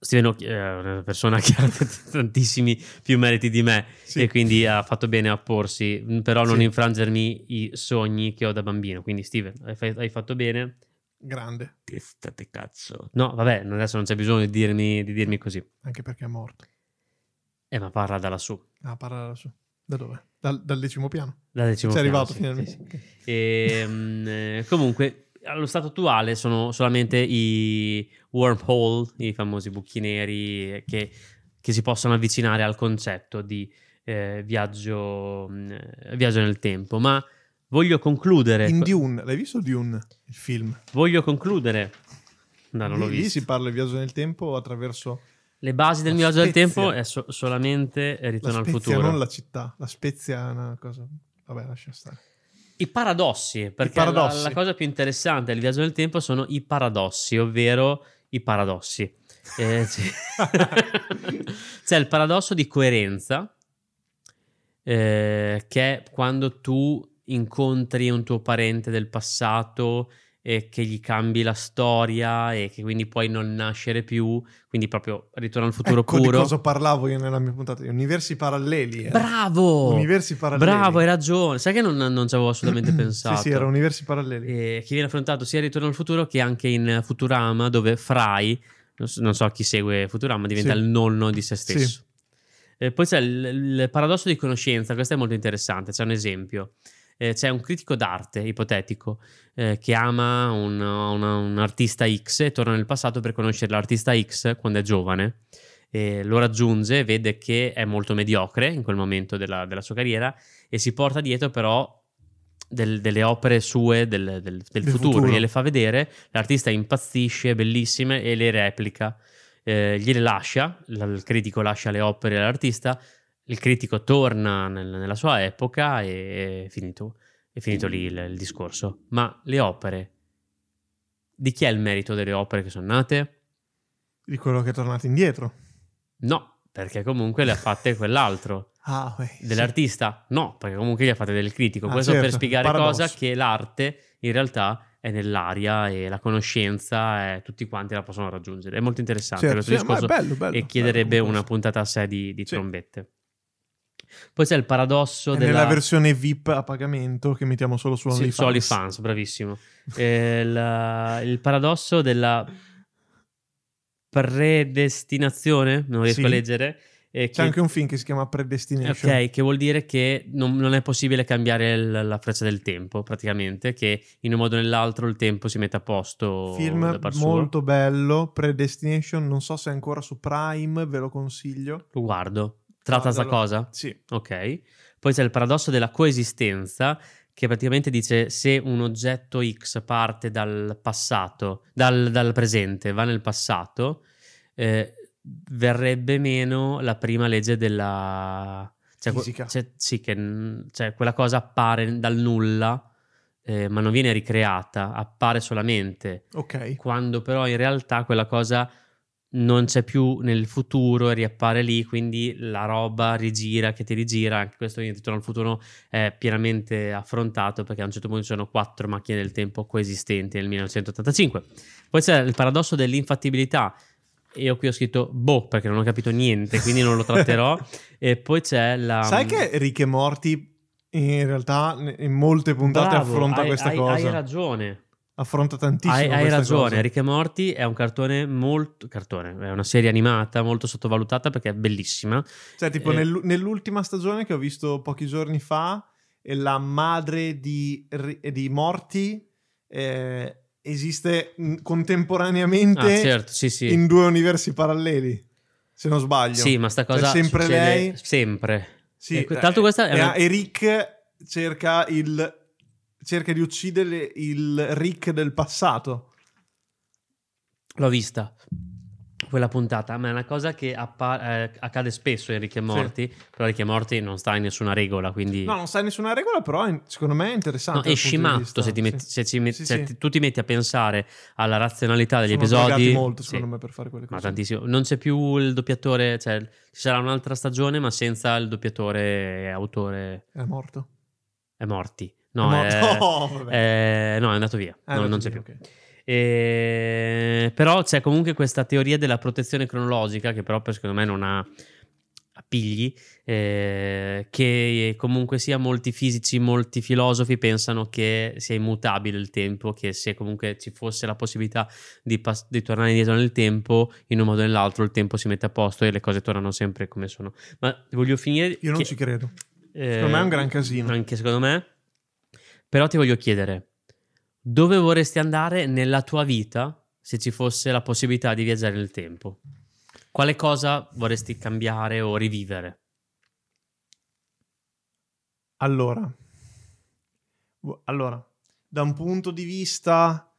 Stephen Hawking è una persona che ha tantissimi più meriti di me, sì. e quindi ha fatto bene a opporsi, però non sì. infrangermi i sogni che ho da bambino, quindi Steven hai, hai fatto bene, grande testa te cazzo. No vabbè, adesso non c'è bisogno di dirmi, di dirmi così, anche perché è morto. Eh ma parla da lassù. Ah, parla da lassù. Da dove? Dal, dal decimo piano. Dal decimo C'è piano, arrivato sì, finalmente. Sì, sì. E, um, comunque, allo stato attuale sono solamente i wormhole, i famosi buchi neri, che, che si possono avvicinare al concetto di eh, viaggio, mh, viaggio nel tempo. Ma voglio concludere... In Dune, l'hai visto Dune, il film? Voglio concludere... No, non lì, l'ho visto. Lì si parla di viaggio nel tempo attraverso... Le basi del mio viaggio del tempo è so- solamente Ritorno al futuro. La Spezia, non la città. La Spezia è una cosa... Vabbè, lascia stare. I paradossi, perché I paradossi. La, la cosa più interessante del viaggio del tempo sono i paradossi, ovvero i paradossi. Eh, c'è... c'è il paradosso di coerenza, eh, che è quando tu incontri un tuo parente del passato... e che gli cambi la storia e che quindi poi non nascere più, quindi proprio Ritorno al futuro, ecco, puro. Di cosa parlavo io nella mia puntata, gli universi paralleli. Eh. Bravo! Universi paralleli. Bravo, hai ragione. Sai che non, non ci avevo assolutamente pensato. Sì, sì, erano universi paralleli. E che viene affrontato sia Ritorno al futuro che anche in Futurama, dove Fry, non so chi segue Futurama, diventa sì. il nonno di se stesso. Sì. E poi c'è il, il paradosso di conoscenza, questo è molto interessante, c'è un esempio. eh, c'è un critico d'arte ipotetico eh, che ama un, una, un artista X e torna nel passato per conoscere l'artista X quando è giovane, e lo raggiunge, vede che è molto mediocre in quel momento della, della sua carriera e si porta dietro però Del, delle opere sue del, del, del futuro, futuro. Gliele fa vedere, l'artista impazzisce, bellissime, e le replica, eh, gliele lascia, la, il critico lascia le opere all'artista, il critico torna nel, nella sua epoca e è finito, è finito lì il, il discorso. Ma le opere, di chi è il merito delle opere che sono nate? Di quello che è tornato indietro? No, perché comunque le ha fatte quell'altro. Ah, beh, dell'artista? Sì. No, perché comunque gli ha fatto del critico. Ah, questo certo, per spiegare paradosso. Cosa che l'arte in realtà è nell'aria e la conoscenza è, tutti quanti la possono raggiungere. È molto interessante certo, questo sì, discorso bello, bello, e chiederebbe bello, una puntata a sé di, di sì. trombette. Poi c'è il paradosso è della nella versione V I P a pagamento che mettiamo solo su OnlyFans. Sì, su OnlyFans, bravissimo. eh, la... Il paradosso della predestinazione, non riesco sì. a leggere. C'è che, anche un film che si chiama Predestination, ok, che vuol dire che non, non è possibile cambiare l, la freccia del tempo praticamente, che in un modo o nell'altro il tempo si mette a posto. Film molto bello, Predestination, non so se è ancora su Prime, ve lo consiglio, lo guardo. Tratta questa cosa? Sì. Ok. Poi c'è il paradosso della coesistenza, che praticamente dice se un oggetto X parte dal passato, dal, dal presente, va nel passato, eh, verrebbe meno la prima legge della cioè, fisica. Cioè, sì, che cioè, quella cosa appare dal nulla, eh, ma non viene ricreata, appare solamente. Ok. Quando però in realtà quella cosa non c'è più nel futuro e riappare lì, quindi la roba rigira, che ti rigira. Anche questo in Ritorno al futuro è pienamente affrontato, perché a un certo punto ci sono quattro macchine del tempo coesistenti nel millenovecentottantacinque. Poi c'è il paradosso dell'infattibilità. Io qui ho scritto boh, perché non ho capito niente, quindi non lo tratterò. E poi c'è la... Sai che Rick e Morty in realtà in molte puntate Bravo, affronta hai, questa hai, cosa? Hai ragione. Affronta tantissimo hai, hai ragione, cosa. Rick e Morty è un cartone molto... Cartone, è una serie animata molto sottovalutata perché è bellissima. Cioè tipo eh... nel, nell'ultima stagione che ho visto pochi giorni fa, la madre di, di Morty... Eh, esiste contemporaneamente ah, certo, sì, sì. in due universi paralleli, se non sbaglio. Sì, ma sta cosa cioè, sempre lei sempre. Sì, e, tanto questa è una... e Rick cerca il cerca di uccidere il Rick del passato. L'ho vista quella puntata, ma è una cosa che appa- eh, accade spesso in Rick e Morty, sì. però Rick e Morty non sta in nessuna regola, quindi... No, non sta in nessuna regola, però in, secondo me è interessante. No, è scimatto, se, ti met- sì. se, ci met- sì, se sì. tu ti metti a pensare alla razionalità degli Sono episodi... Sono molto, secondo sì. me, per fare quelle cose. Ma tantissimo. Non c'è più il doppiatore, cioè ci sarà un'altra stagione, ma senza il doppiatore e autore... È morto. È morti. No, è, è... Oh, è... No, è andato via, è no, andato non c'è via, più. Okay. E... però c'è comunque questa teoria della protezione cronologica, che però per secondo me non ha appigli, eh... che comunque sia molti fisici, molti filosofi pensano che sia immutabile il tempo, che se comunque ci fosse la possibilità di, pas- di tornare indietro nel tempo, in un modo o nell'altro il tempo si mette a posto e le cose tornano sempre come sono. Ma voglio finire, io non che... ci credo, eh... secondo me è un gran casino, anche secondo me. Però ti voglio chiedere: dove vorresti andare nella tua vita se ci fosse la possibilità di viaggiare nel tempo? Quale cosa vorresti cambiare o rivivere? Allora, allora da un punto di vista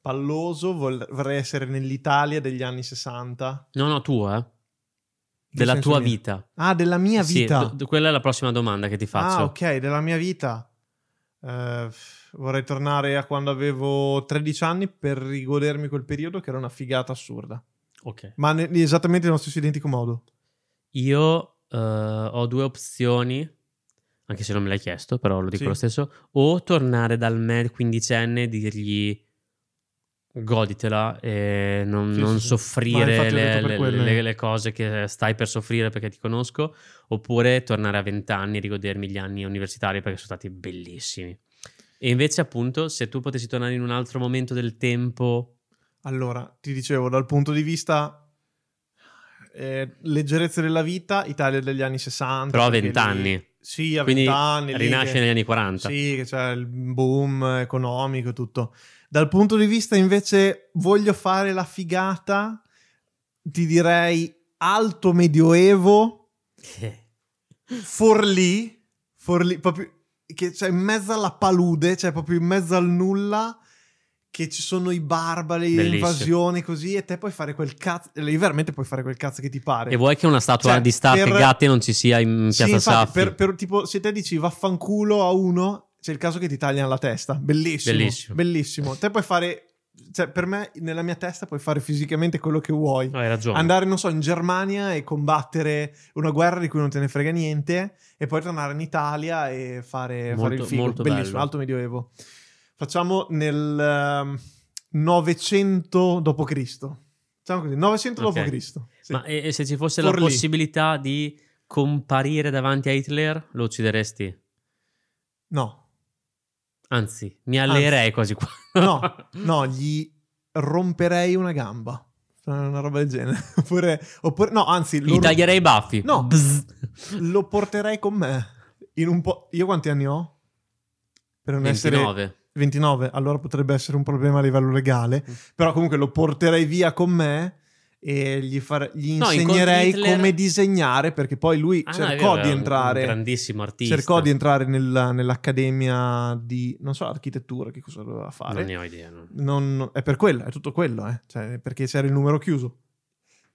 palloso vorrei essere nell'Italia degli anni sessanta. No, no, tu, eh. Della tua mio? vita. Ah, della mia vita. Sì, do- quella è la prossima domanda che ti faccio. Ah, ok, della mia vita. Uh, vorrei tornare a quando avevo tredici anni per rigodermi quel periodo, che era una figata assurda. Ok. Ma ne- esattamente nello stesso identico modo. Io uh, ho due opzioni, anche se non me l'hai chiesto, però lo dico sì. lo stesso. O tornare dal me quindicenne e dirgli goditela e non, sì, non sì, soffrire le, le, le, le cose che stai per soffrire perché ti conosco, oppure tornare a vent'anni e rigodermi gli anni universitari perché sono stati bellissimi. E invece appunto se tu potessi tornare in un altro momento del tempo... Allora, ti dicevo, dal punto di vista eh, leggerezza della vita, Italia degli anni sessanta... Però a vent'anni. Sì, a vent'anni. Rinasce che, negli anni quaranta. Sì, che c'è il boom economico e tutto. Dal punto di vista invece, voglio fare la figata, ti direi alto medioevo, Forlì, Forlì proprio, che c'è in mezzo alla palude, cioè proprio in mezzo al nulla, che ci sono i barbari, l'invasione, così, e te puoi fare quel cazzo, lì veramente puoi fare quel cazzo che ti pare. E vuoi che una statua cioè, di Staff per... e Gatti non ci sia in Piazza sì, infatti, Saffi? Per, per, tipo, se te dici vaffanculo a uno, c'è il caso che ti tagliano la testa, bellissimo, bellissimo, bellissimo. Te puoi fare, cioè per me, nella mia testa puoi fare fisicamente quello che vuoi. Hai ragione. Andare, non so, in Germania e combattere una guerra di cui non te ne frega niente, e poi tornare in Italia e fare, molto, fare il figo, molto bellissimo, bello. Alto medioevo. Facciamo nel novecento dopo Cristo. Facciamo così, novecento okay. dopo Cristo. Sì. Ma e, e se ci fosse Forlì. La possibilità di comparire davanti a Hitler, lo uccideresti? No. Anzi, mi alleerei Anzi. quasi qua. No, no, gli romperei una gamba. Una roba del genere. oppure, oppure, no, anzi... Gli lo... taglierei i baffi. No, Bzz. Lo porterei con me. In un po'... Io quanti anni ho? Per non ventinove. Essere... ventinove, allora potrebbe essere un problema a livello legale, mm. però comunque lo porterei via con me e gli, fare, gli insegnerei no, Hitler... come disegnare, perché poi lui ah, cercò no, vero, di entrare un grandissimo artista, cercò di entrare nella, nell'accademia di non so architettura, che cosa doveva fare, non ne ho idea, no. non, è per quello, è tutto quello, eh. Cioè, perché c'era il numero chiuso,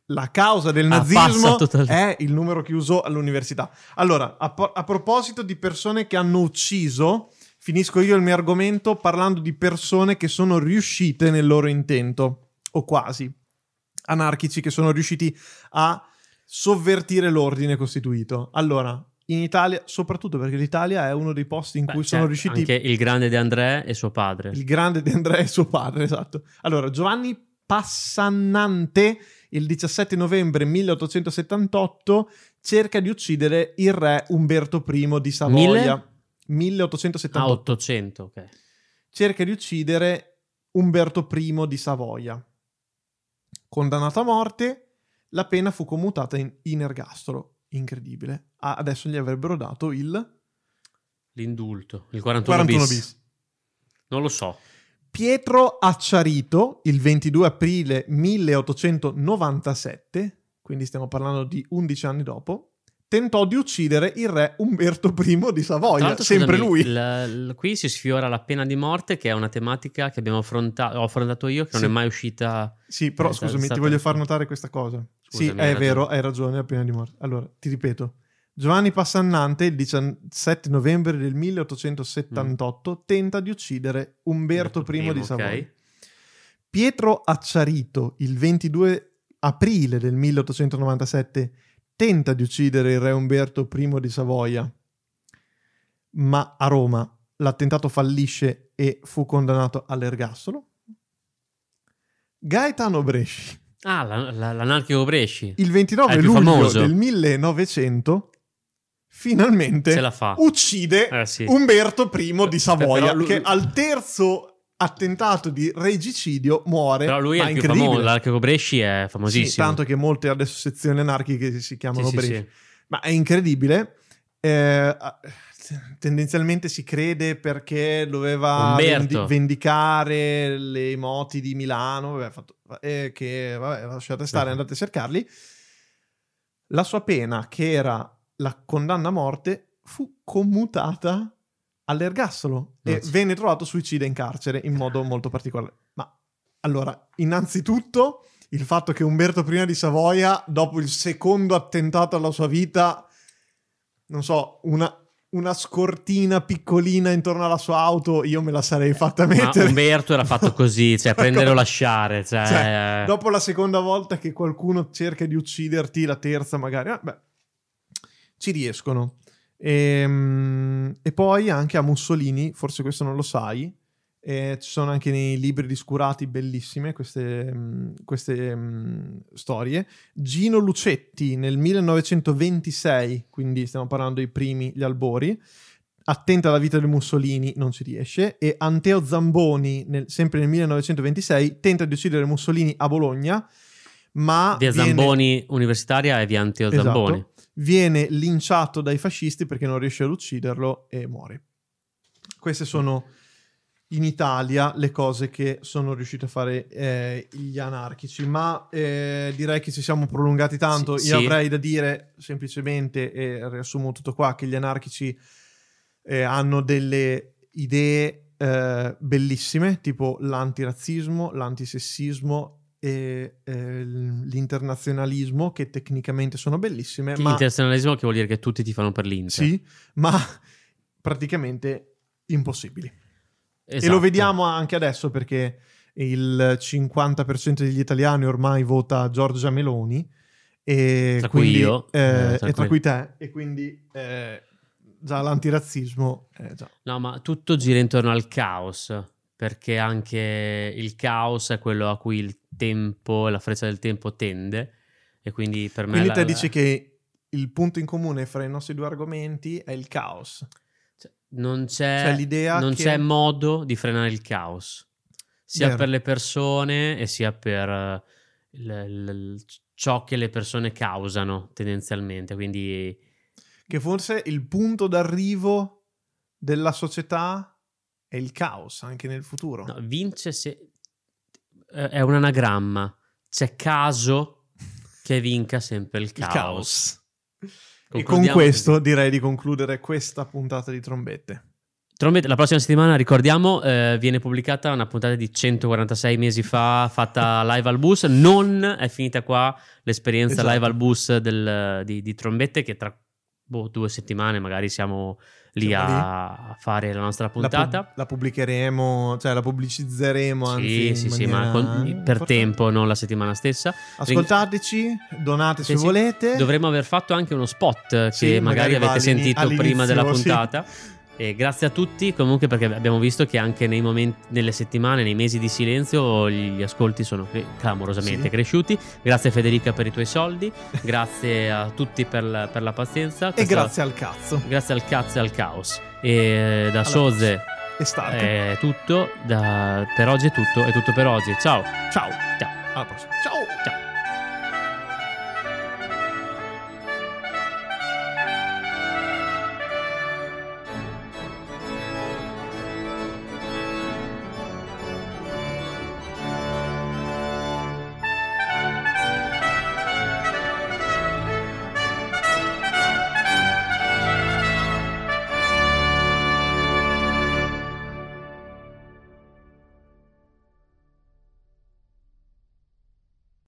la causa del nazismo è il numero chiuso all'università. Allora, a, por- a proposito di persone che hanno ucciso, finisco io il mio argomento parlando di persone che sono riuscite nel loro intento, o quasi, anarchici che sono riusciti a sovvertire l'ordine costituito. Allora, in Italia, soprattutto perché l'Italia è uno dei posti in Beh, cui certo, sono riusciti... Anche il grande De André e suo padre. Il grande De André e suo padre, esatto. Allora, Giovanni Passannante, il diciassette novembre milleottocentosettantotto, cerca di uccidere il re Umberto primo di Savoia. Mille? milleottocentosettantotto. Ah, ottocento, ok. Cerca di uccidere Umberto primo di Savoia. Condannato a morte, la pena fu commutata in, in ergastolo. Incredibile. Ah, adesso gli avrebbero dato il... L'indulto, il quarantuno bis. Non lo so. Pietro Acciarito, il ventidue aprile milleottocentonovantasette, quindi stiamo parlando di undici anni dopo, tentò di uccidere il re Umberto primo di Savoia, sempre scusami, lui. Il, il, qui si sfiora la pena di morte, che è una tematica che abbiamo affrontato, ho affrontato io, che sì. non è mai uscita... Sì, però eh, scusami, stata... ti voglio far notare questa cosa. Scusami, sì, è ragione. Vero, hai ragione, la pena di morte. Allora, ti ripeto, Giovanni Passannante, il diciassette novembre del milleottocentosettantotto, mm. tenta di uccidere Umberto primo di Savoia. Okay. Pietro Acciarito, il ventidue aprile del milleottocentonovantasette, tenta di uccidere il re Umberto primo di Savoia, ma a Roma l'attentato fallisce e fu condannato all'ergastolo. Gaetano Bresci. Ah, la, la, l'anarchico Bresci. Il ventinove luglio del millenovecento finalmente ce la fa. uccide eh, sì. Umberto primo di Savoia, lui... che al terzo attentato di regicidio muore. Però lui è il più famoso, l'anarchico Bresci è famosissimo. Sì, tanto che molte adesso sezioni anarchiche si chiamano sì, Bresci. Sì, sì. Ma è incredibile. Eh, tendenzialmente si crede perché doveva vendi- vendicare le moti di Milano, vabbè, fatto, eh, che vabbè, lasciate stare, sì. andate a cercarli. La sua pena, che era la condanna a morte, fu commutata all'ergastolo no, e sì. venne trovato suicida in carcere in modo molto particolare. Ma allora, innanzitutto il fatto che Umberto primo di Savoia, dopo il secondo attentato alla sua vita, non so, una, una scortina piccolina intorno alla sua auto, io me la sarei fatta mettere. Ma Umberto era fatto così, cioè prendere o lasciare, cioè... cioè dopo la seconda volta che qualcuno cerca di ucciderti, la terza magari, ah, beh, ci riescono. E, e poi anche a Mussolini, forse questo non lo sai, eh, ci sono anche nei libri di Scurati bellissime queste, mh, queste mh, storie. Gino Lucetti nel millenovecentoventisei, quindi stiamo parlando dei primi, gli albori, attenta alla vita di Mussolini, non ci riesce, e Anteo Zamboni nel, sempre nel millenovecentoventisei tenta di uccidere Mussolini a Bologna, ma via viene... Zamboni universitaria e via Anteo Zamboni. Esatto. viene linciato dai fascisti perché non riesce ad ucciderlo e muore. Queste sono in Italia le cose che sono riusciti a fare eh, gli anarchici, ma eh, direi che ci siamo prolungati tanto. Sì, io sì. avrei da dire semplicemente, e riassumo tutto qua, che gli anarchici eh, hanno delle idee eh, bellissime, tipo l'antirazzismo, l'antisessismo e eh, l'internazionalismo, che tecnicamente sono bellissime. L'internazionalismo, ma... che vuol dire che tutti ti fanno per l'Inter. Sì, ma praticamente impossibili. Esatto. E lo vediamo anche adesso, perché il cinquanta per cento degli italiani ormai vota Giorgia Meloni, e tra quindi, cui io eh, eh, tra e tra cui te, e quindi eh, già l'antirazzismo eh, già. No, ma tutto gira intorno al caos, perché anche il caos è quello a cui il tempo, la freccia del tempo tende, e quindi per me... Quindi la, te dici la... che il punto in comune fra i nostri due argomenti è il caos. Non c'è, cioè l'idea non che... c'è modo di frenare il caos, sia Vero. per le persone e sia per le, le, ciò che le persone causano tendenzialmente. Quindi, che forse il punto d'arrivo della società è il caos anche nel futuro. No, vince se è un anagramma. C'è caso che vinca sempre il caos. Il caos. E con questo direi di concludere questa puntata di Trombette. Trombette, la prossima settimana, ricordiamo, eh, viene pubblicata una puntata di centoquarantasei mesi fa, fatta live al bus. Non è finita qua l'esperienza esatto. live al bus del, di, di Trombette, che tra boh, due settimane magari siamo lì siamo a lì. fare la nostra puntata. La, pub- la pubblicheremo, cioè la pubblicizzeremo, sì, anzi. Sì, sì, ma con, per tempo, non la settimana stessa. Ascoltateci, donate se, se volete. Dovremmo aver fatto anche uno spot sì, che magari, magari avete sentito prima della puntata. Sì. E grazie a tutti, comunque, perché abbiamo visto che anche nei momenti, nelle settimane, nei mesi di silenzio, gli ascolti sono clamorosamente sì. cresciuti. Grazie Federica per i tuoi soldi, grazie a tutti per la, per la pazienza. E Questa, grazie al cazzo. Grazie al cazzo e al caos. E da Soze e Stark è tutto, da, per oggi è tutto, è tutto per oggi. Ciao. Ciao. Ciao. Alla prossima. Ciao. Ciao.